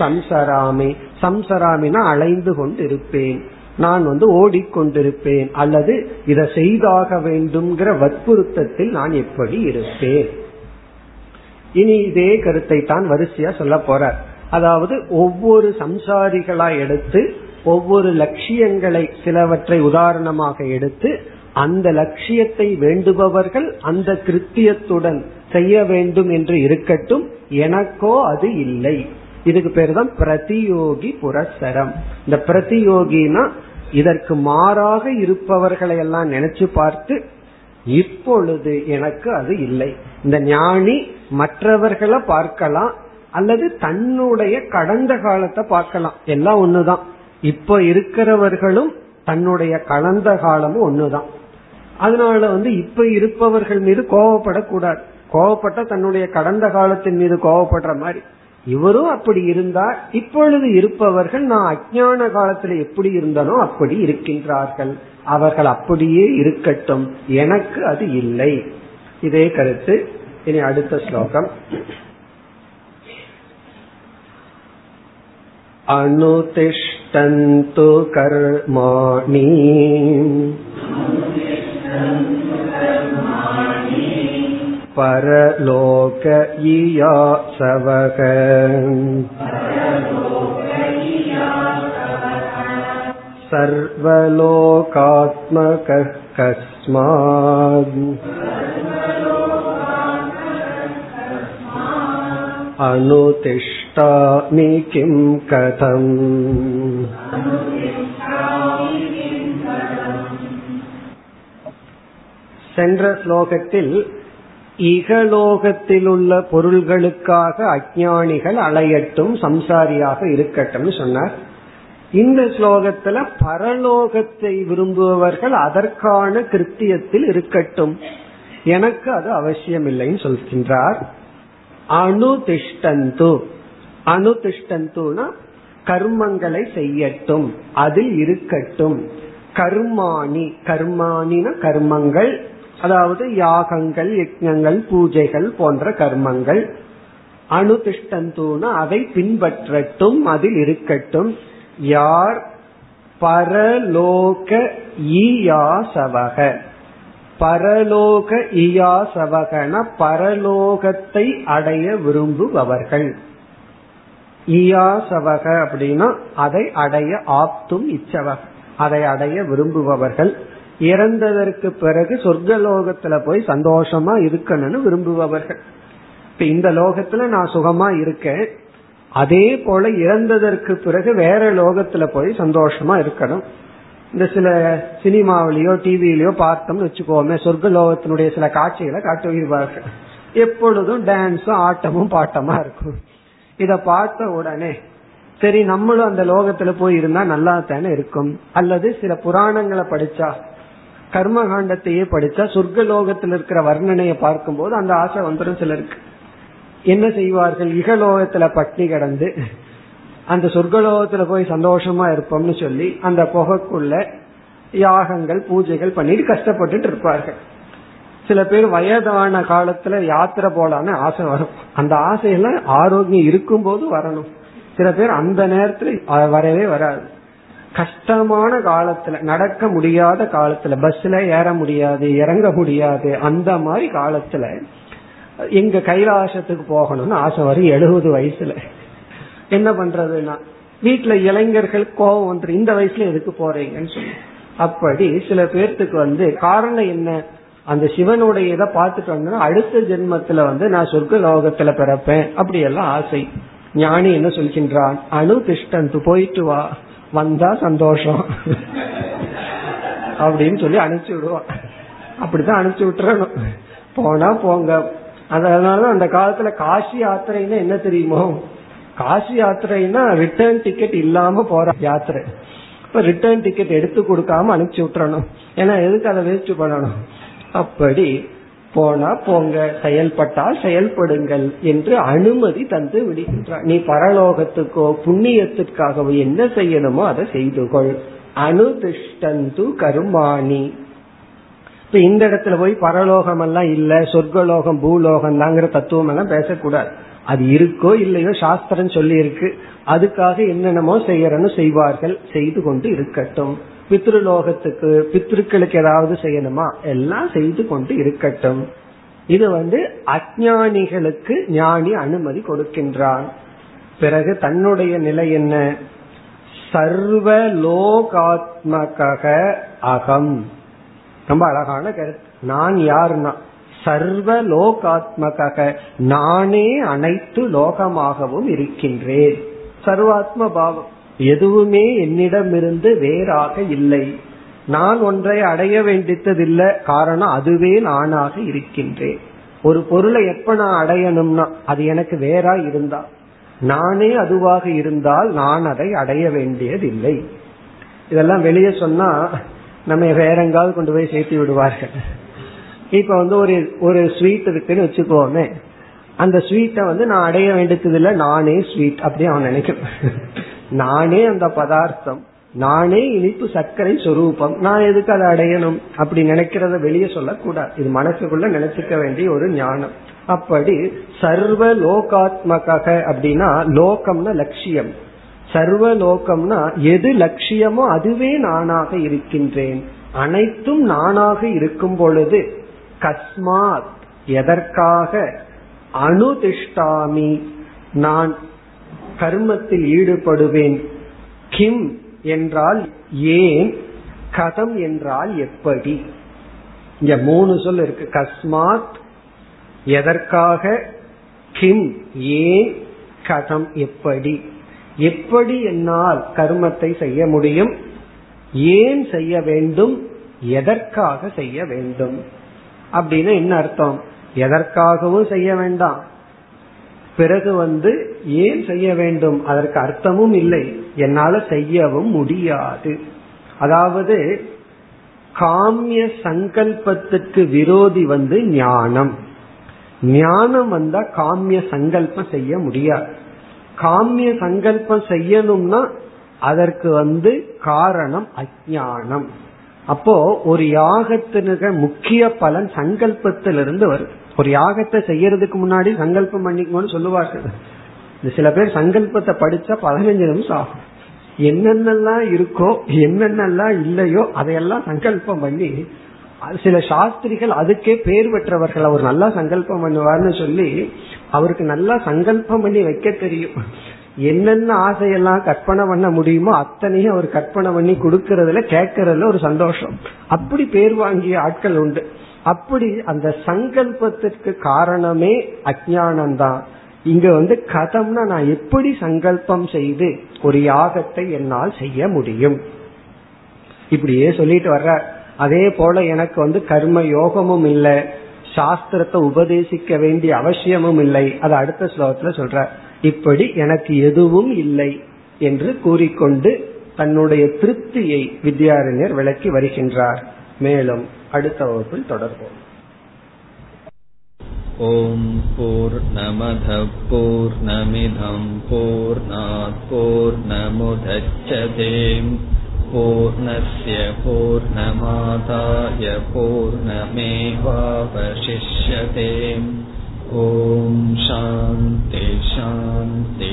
சம்சராமி. சம்சராமினா அலைந்து கொண்டிருப்பேன், நான் ஓடிக்கொண்டிருப்பேன், அல்லது இதை செய்தாக வேண்டும்ங்கிற வற்புறுத்தத்தில் நான் எப்படி இருப்பேன். இனி இதே கருத்தை தான் வரிசையா சொல்ல போறார். அதாவது ஒவ்வொரு சம்சாரிகளா எடுத்து ஒவ்வொரு லட்சியங்களை சிலவற்றை உதாரணமாக எடுத்து அந்த லட்சியத்தை வேண்டுபவர்கள் அந்த கிருத்தியத்துடன் செய்ய வேண்டும் என்று இருக்கட்டும், எனக்கோ அது இல்லை, இதுக்கு பேரு தான் பிரதியோகி புரஸ்சரம். இந்த பிரதியோகினா இதற்கு மாறாக இருப்பவர்களை எல்லாம் நினைச்சு பார்த்து இப்பொழுது எனக்கு அது இல்லை. இந்த ஞானி மற்றவர்களை பார்க்கலாம் அல்லது தன்னுடைய கடந்த காலத்தை பார்க்கலாம், எல்லாம் ஒண்ணுதான். இப்ப இருக்கிறவர்களும் தன்னுடைய கடந்த காலமும் ஒண்ணுதான். அதனால இப்ப இருப்பவர்கள் மீது கோவப்படக்கூடாது. கோவப்பட்ட தன்னுடைய கடந்த காலத்தின் மீது கோவப்படுற மாதிரி இவரும் அப்படி இருந்தா, இப்பொழுது இருப்பவர்கள் நான் அஜ்ஞான காலத்துல எப்படி இருந்தனோ அப்படி இருக்கின்றார்கள், அவர்கள் அப்படியே இருக்கட்டும், எனக்கு அது இல்லை. இதே கருத்து இனி அடுத்த ஸ்லோகம். அனுதிஷ்டந்து கர்மாணி பரலோக ஈயாசவக சர்வலோகாத்மக கஸ்மாத் அனுதிஷ்டாமி கிம் கதம். சென்ற ஸ்லோகத்தில் இகலோகத்திலுள்ள பொருள்களுக்காக அஞ்ஞானிகள் அலையட்டும், சம்சாரியாக இருக்கட்டும் சொன்னார். இந்த ஸ்லோகத்துல பரலோகத்தை விரும்புபவர்கள் அதற்கான கிருத்தியத்தில் இருக்கட்டும், எனக்கு அது அவசியம் இல்லைன்னு சொல்கின்றார். அனுதிஷ்டந்து, அனுதிஷ்டந்துனா கர்மங்களை செய்யட்டும், அதில் இருக்கட்டும். கர்மாணி, கர்மாணினா கர்மங்கள், அதாவது யாகங்கள், யஜ்ஞங்கள், பூஜைகள் போன்ற கர்மங்கள். அனுதிஷ்டந்தூனா அதை பின்பற்றட்டும், அதில் இருக்கட்டும். யார்? பரலோக ஈயாசவக. பரலோக ஈயாசவகனா பரலோகத்தை அடைய விரும்புபவர்கள். ஈயாசவக அப்படின்னா அதை அடைய ஆப்தும் இச்சவக, அதை அடைய விரும்புபவர்கள். இறந்ததற்கு பிறகு சொர்க்கலோகத்துல போய் சந்தோஷமா இருக்கணும்னு விரும்புபவர்கள். இப்ப இந்த லோகத்துல நான் சுகமா இருக்கேன், அதே போல இறந்ததற்கு பிறகு வேற லோகத்துல போய் சந்தோஷமா இருக்கணும். இந்த சில சினிமாவிலயோ டிவியிலயோ பார்த்தோம்னு வச்சுக்கோமே, சொர்க்கலோகத்தினுடைய சில காட்சிகளை காட்டுவார்கள். எப்பொழுதும் டான்ஸும் ஆட்டமும் பாட்டமா இருக்கும். இத பார்த்த உடனே சரி நம்மளும் அந்த லோகத்துல போய் இருந்தா நல்லா தானே இருக்கும். அல்லது சில புராணங்களை படிச்சா, கர்மகாண்டத்தையே படிச்சா சொர்க்கலோகத்தில் இருக்கிற வர்ணனையை பார்க்கும் போது அந்த ஆசை வந்துடும் சிலருக்கு. என்ன செய்வார்கள்? இகலோகத்துல பட்டினி கிடந்து அந்த சொர்க்கலோகத்துல போய் சந்தோஷமா இருப்போம்னு சொல்லி அந்த புகைக்குள்ள யாகங்கள், பூஜைகள் பண்ணிட்டு கஷ்டப்பட்டுட்டு இருப்பார்கள். சில பேர் வயதான காலத்துல யாத்திரை போலான்னு ஆசை வரும். அந்த ஆசையெல்லாம் ஆரோக்கியம் இருக்கும் போது வரணும். சில பேர் அந்த நேரத்துல வரவே வராது. கஷ்டமான காலத்துல, நடக்க முடியாத காலத்துல, பஸ்ல ஏற முடியாது, இறங்க முடியாது, அந்த மாதிரி காலத்துல எங்க கைலாசத்துக்கு போகணும்னு ஆசை வரும் 70 வயசுல. என்ன பண்றதுன்னா வீட்டுல இளைஞர்கள் கோபம் வந்து இந்த வயசுல எதுக்கு போறீங்கன்னு சொல்லி. அப்படி சில பேர்த்துக்கு காரணம் என்ன? அந்த சிவனுடைய இதை பார்த்துட்டு அடுத்த ஜென்மத்துல நான் சொர்க்க லோகத்துல பிறப்பேன் அப்படி எல்லாம் ஆசை. ஞானி என்ன சொல்கின்றான்? அனுதிஷ்டந்து, போயிட்டு வா, வந்தா சந்தோஷம் அப்படின்னு சொல்லி அனுப்பிச்சு விடுவான். அப்படித்தான் அனுப்பிச்சு விட்டுறணும், போனா போங்க. அதனால அந்த காலத்துல காசி யாத்திரைன்னா என்ன தெரியுமோ? காசி யாத்திரைன்னா ரிட்டர்ன் டிக்கெட் இல்லாம போற யாத்திரை. இப்ப ரிட்டர்ன் டிக்கெட் எடுத்து கொடுக்காம அனுப்பிச்சு விட்டுறணும், ஏன்னா எதுக்கு அதை வேஸ்ட் பண்ணணும். அப்படி போனா போங்க, செயல்பட்டால் செயல்படுங்கள் என்று அனுமதி தந்து விடுகின்றார். நீ பரலோகத்துக்கோ புண்ணியத்திற்காகவோ என்ன செய்யணுமோ அதை செய்துகொள். அனுதிஷ்டந்து கர்மாணி. இப்ப இந்த இடத்துல போய் பரலோகம் எல்லாம் இல்ல, சொர்க்கலோகம் பூலோகம் தாங்கிற தத்துவம் எல்லாம் பேசக்கூடாது. அது இருக்கோ இல்லையோ சாஸ்திரம் சொல்லி இருக்கு, அதுக்காக என்னென்னமோ செய்யறன்னு செய்வார்கள், செய்து கொண்டு இருக்கட்டும். பித்ருலோகத்துக்கு, பித்ருக்களுக்கு ஏதாவது செய்யணுமா, எல்லாம் செய்து கொண்டு இருக்கட்டும். இது அஞ்ஞானிகளுக்கு ஞானி அனுமதி கொடுக்கின்றான். பிறகு தன்னுடைய நிலை என்ன? சர்வலோகாத்மக அகம். ரொம்ப அழகான கருத்து. நான் யாருன்னா சர்வலோகாத்மக, நானே அனைத்து லோகமாகவும் இருக்கின்றேன். சர்வாத்ம பாவம், எதுவுமே என்னிடமிருந்து வேறாக இல்லை. நான் ஒன்றை அடைய வேண்டியதில்லை, காரணம் அதுவே நானாக இருக்கின்றேன். ஒரு பொருளை எப்ப நான் அடையணும்னா அது எனக்கு வேறா இருந்தா, நானே அதுவாக இருந்தால் நான் அதை அடைய வேண்டியதில்லை. இதெல்லாம் வெளியே சொன்னா நம்ம வேற எங்காவது கொண்டு போய் சேர்த்து விடுவார்கள். இப்ப வந்து ஒரு ஸ்வீட் இருக்குன்னு வச்சுக்கோமே, அந்த ஸ்வீட்டை வந்து நான் அடைய வேண்டியது இல்லை, நானே ஸ்வீட் அப்படி அவன் நினைக்கிறேன். நானே அந்த பதார்த்தம், நானே இனிப்பு சர்க்கரை சொரூபம், நான் எதுக்கு அதை அடையணும் அப்படி நினைக்கிறத வெளியே சொல்லக்கூடாது. இது மனசுக்குள்ள நினைச்சுக்க வேண்டிய ஒரு ஞானம். அப்படி சர்வ லோகாத்மக அப்படின்னா லோகம்னா லட்சியம், சர்வ லோகம்னா எது லட்சியமோ அதுவே நானாக இருக்கின்றேன். அனைத்தும் நானாக இருக்கும் பொழுது கஸ்மாத் எதற்காக, அனுதிஷ்டாமி நான் கர்மத்தில் ஈடுபடுவேன். கிம் என்றால் ஏன், கதம் என்றால் எப்படி. இந்த மூணு சொல் இருக்கு, கஸ்மாத் எதற்காக, கிம் ஏன், கதம் எப்படி. எப்படி என்னால் கர்மத்தை செய்ய முடியும், ஏன் செய்ய வேண்டும், எதற்காக செய்ய வேண்டும். அப்படின்னு என்ன அர்த்தம், எதற்காகவும் செய்ய வேண்டாம், பிறகு வந்து ஏன் செய்ய வேண்டும் அதற்கு அர்த்தமும் இல்லை, என்னால செய்யவும் முடியாது. அதாவது காமிய சங்கல்பத்துக்கு விரோதி வந்து ஞானம். ஞானம் வந்தா காமிய சங்கல்பம் செய்ய முடியாது. காமிய சங்கல்பம் செய்யணும்னா அதற்கு வந்து காரணம் அஜ்ஞானம். அப்போ ஒரு யாகத்தினுக்கு முக்கிய பலன் சங்கல்பத்திலிருந்து வருது. ஒரு யாகத்தை செய்யறதுக்கு முன்னாடி சங்கல்பம் பண்ணிக்கணும்னு சொல்லுவார்கள். சில பேர் சங்கல்பத்தை படிச்சா 15 நிமிஷம் ஆகும். என்னென்னலாம் இருக்கோ என்னென்னலாம் இல்லையோ அதையெல்லாம் சங்கல்பம் பண்ணி, சில சாஸ்திரிகள் அதுக்கே பேர் பெற்றவர்கள், அவர் நல்லா சங்கல்பம் பண்ணுவார்னு சொல்லி அவருக்கு நல்லா சங்கல்பம் பண்ணி வைக்க தெரியும். என்னென்ன ஆசையெல்லாம் கற்பனை பண்ண முடியுமோ அத்தனையும் அவர் கற்பனை பண்ணி கொடுக்கறதுல கேட்கறதுல ஒரு சந்தோஷம். அப்படி பேர் வாங்கிய ஆட்கள் உண்டு. அப்படி அந்த சங்கல்பத்திற்கு காரணமே அஜ்ஞானம்தான். இங்க வந்து கதம்னா நான் எப்படி சங்கல்பம் செய்து ஒரு யாகத்தை என்னால் செய்ய முடியும், இப்படியே சொல்லிட்டு வர்ற. அதே போல எனக்கு வந்து கர்ம யோகமும் இல்லை, சாஸ்திரத்தை உபதேசிக்க வேண்டிய அவசியமும் இல்லை, அது அடுத்த ஸ்லோகத்துல சொல்ற. இப்படி எனக்கு எதுவும் இல்லை என்று கூறிக்கொண்டு தன்னுடைய திருப்தியை வித்யாரண்யர் விளக்கி வருகின்றார். மேலும் அடுத்த வகுப்பில் தொடர்போம். ஓம் பூர்ணமத பூர்ணமிதம் பூர்ணாத் பூர்ணமுதச்யதே பூர்ணஸ்ய பூர்ணமாதாய பூர்ணமேவாவசிஷ்யதே. ஓம் சாந்தி சாந்தி.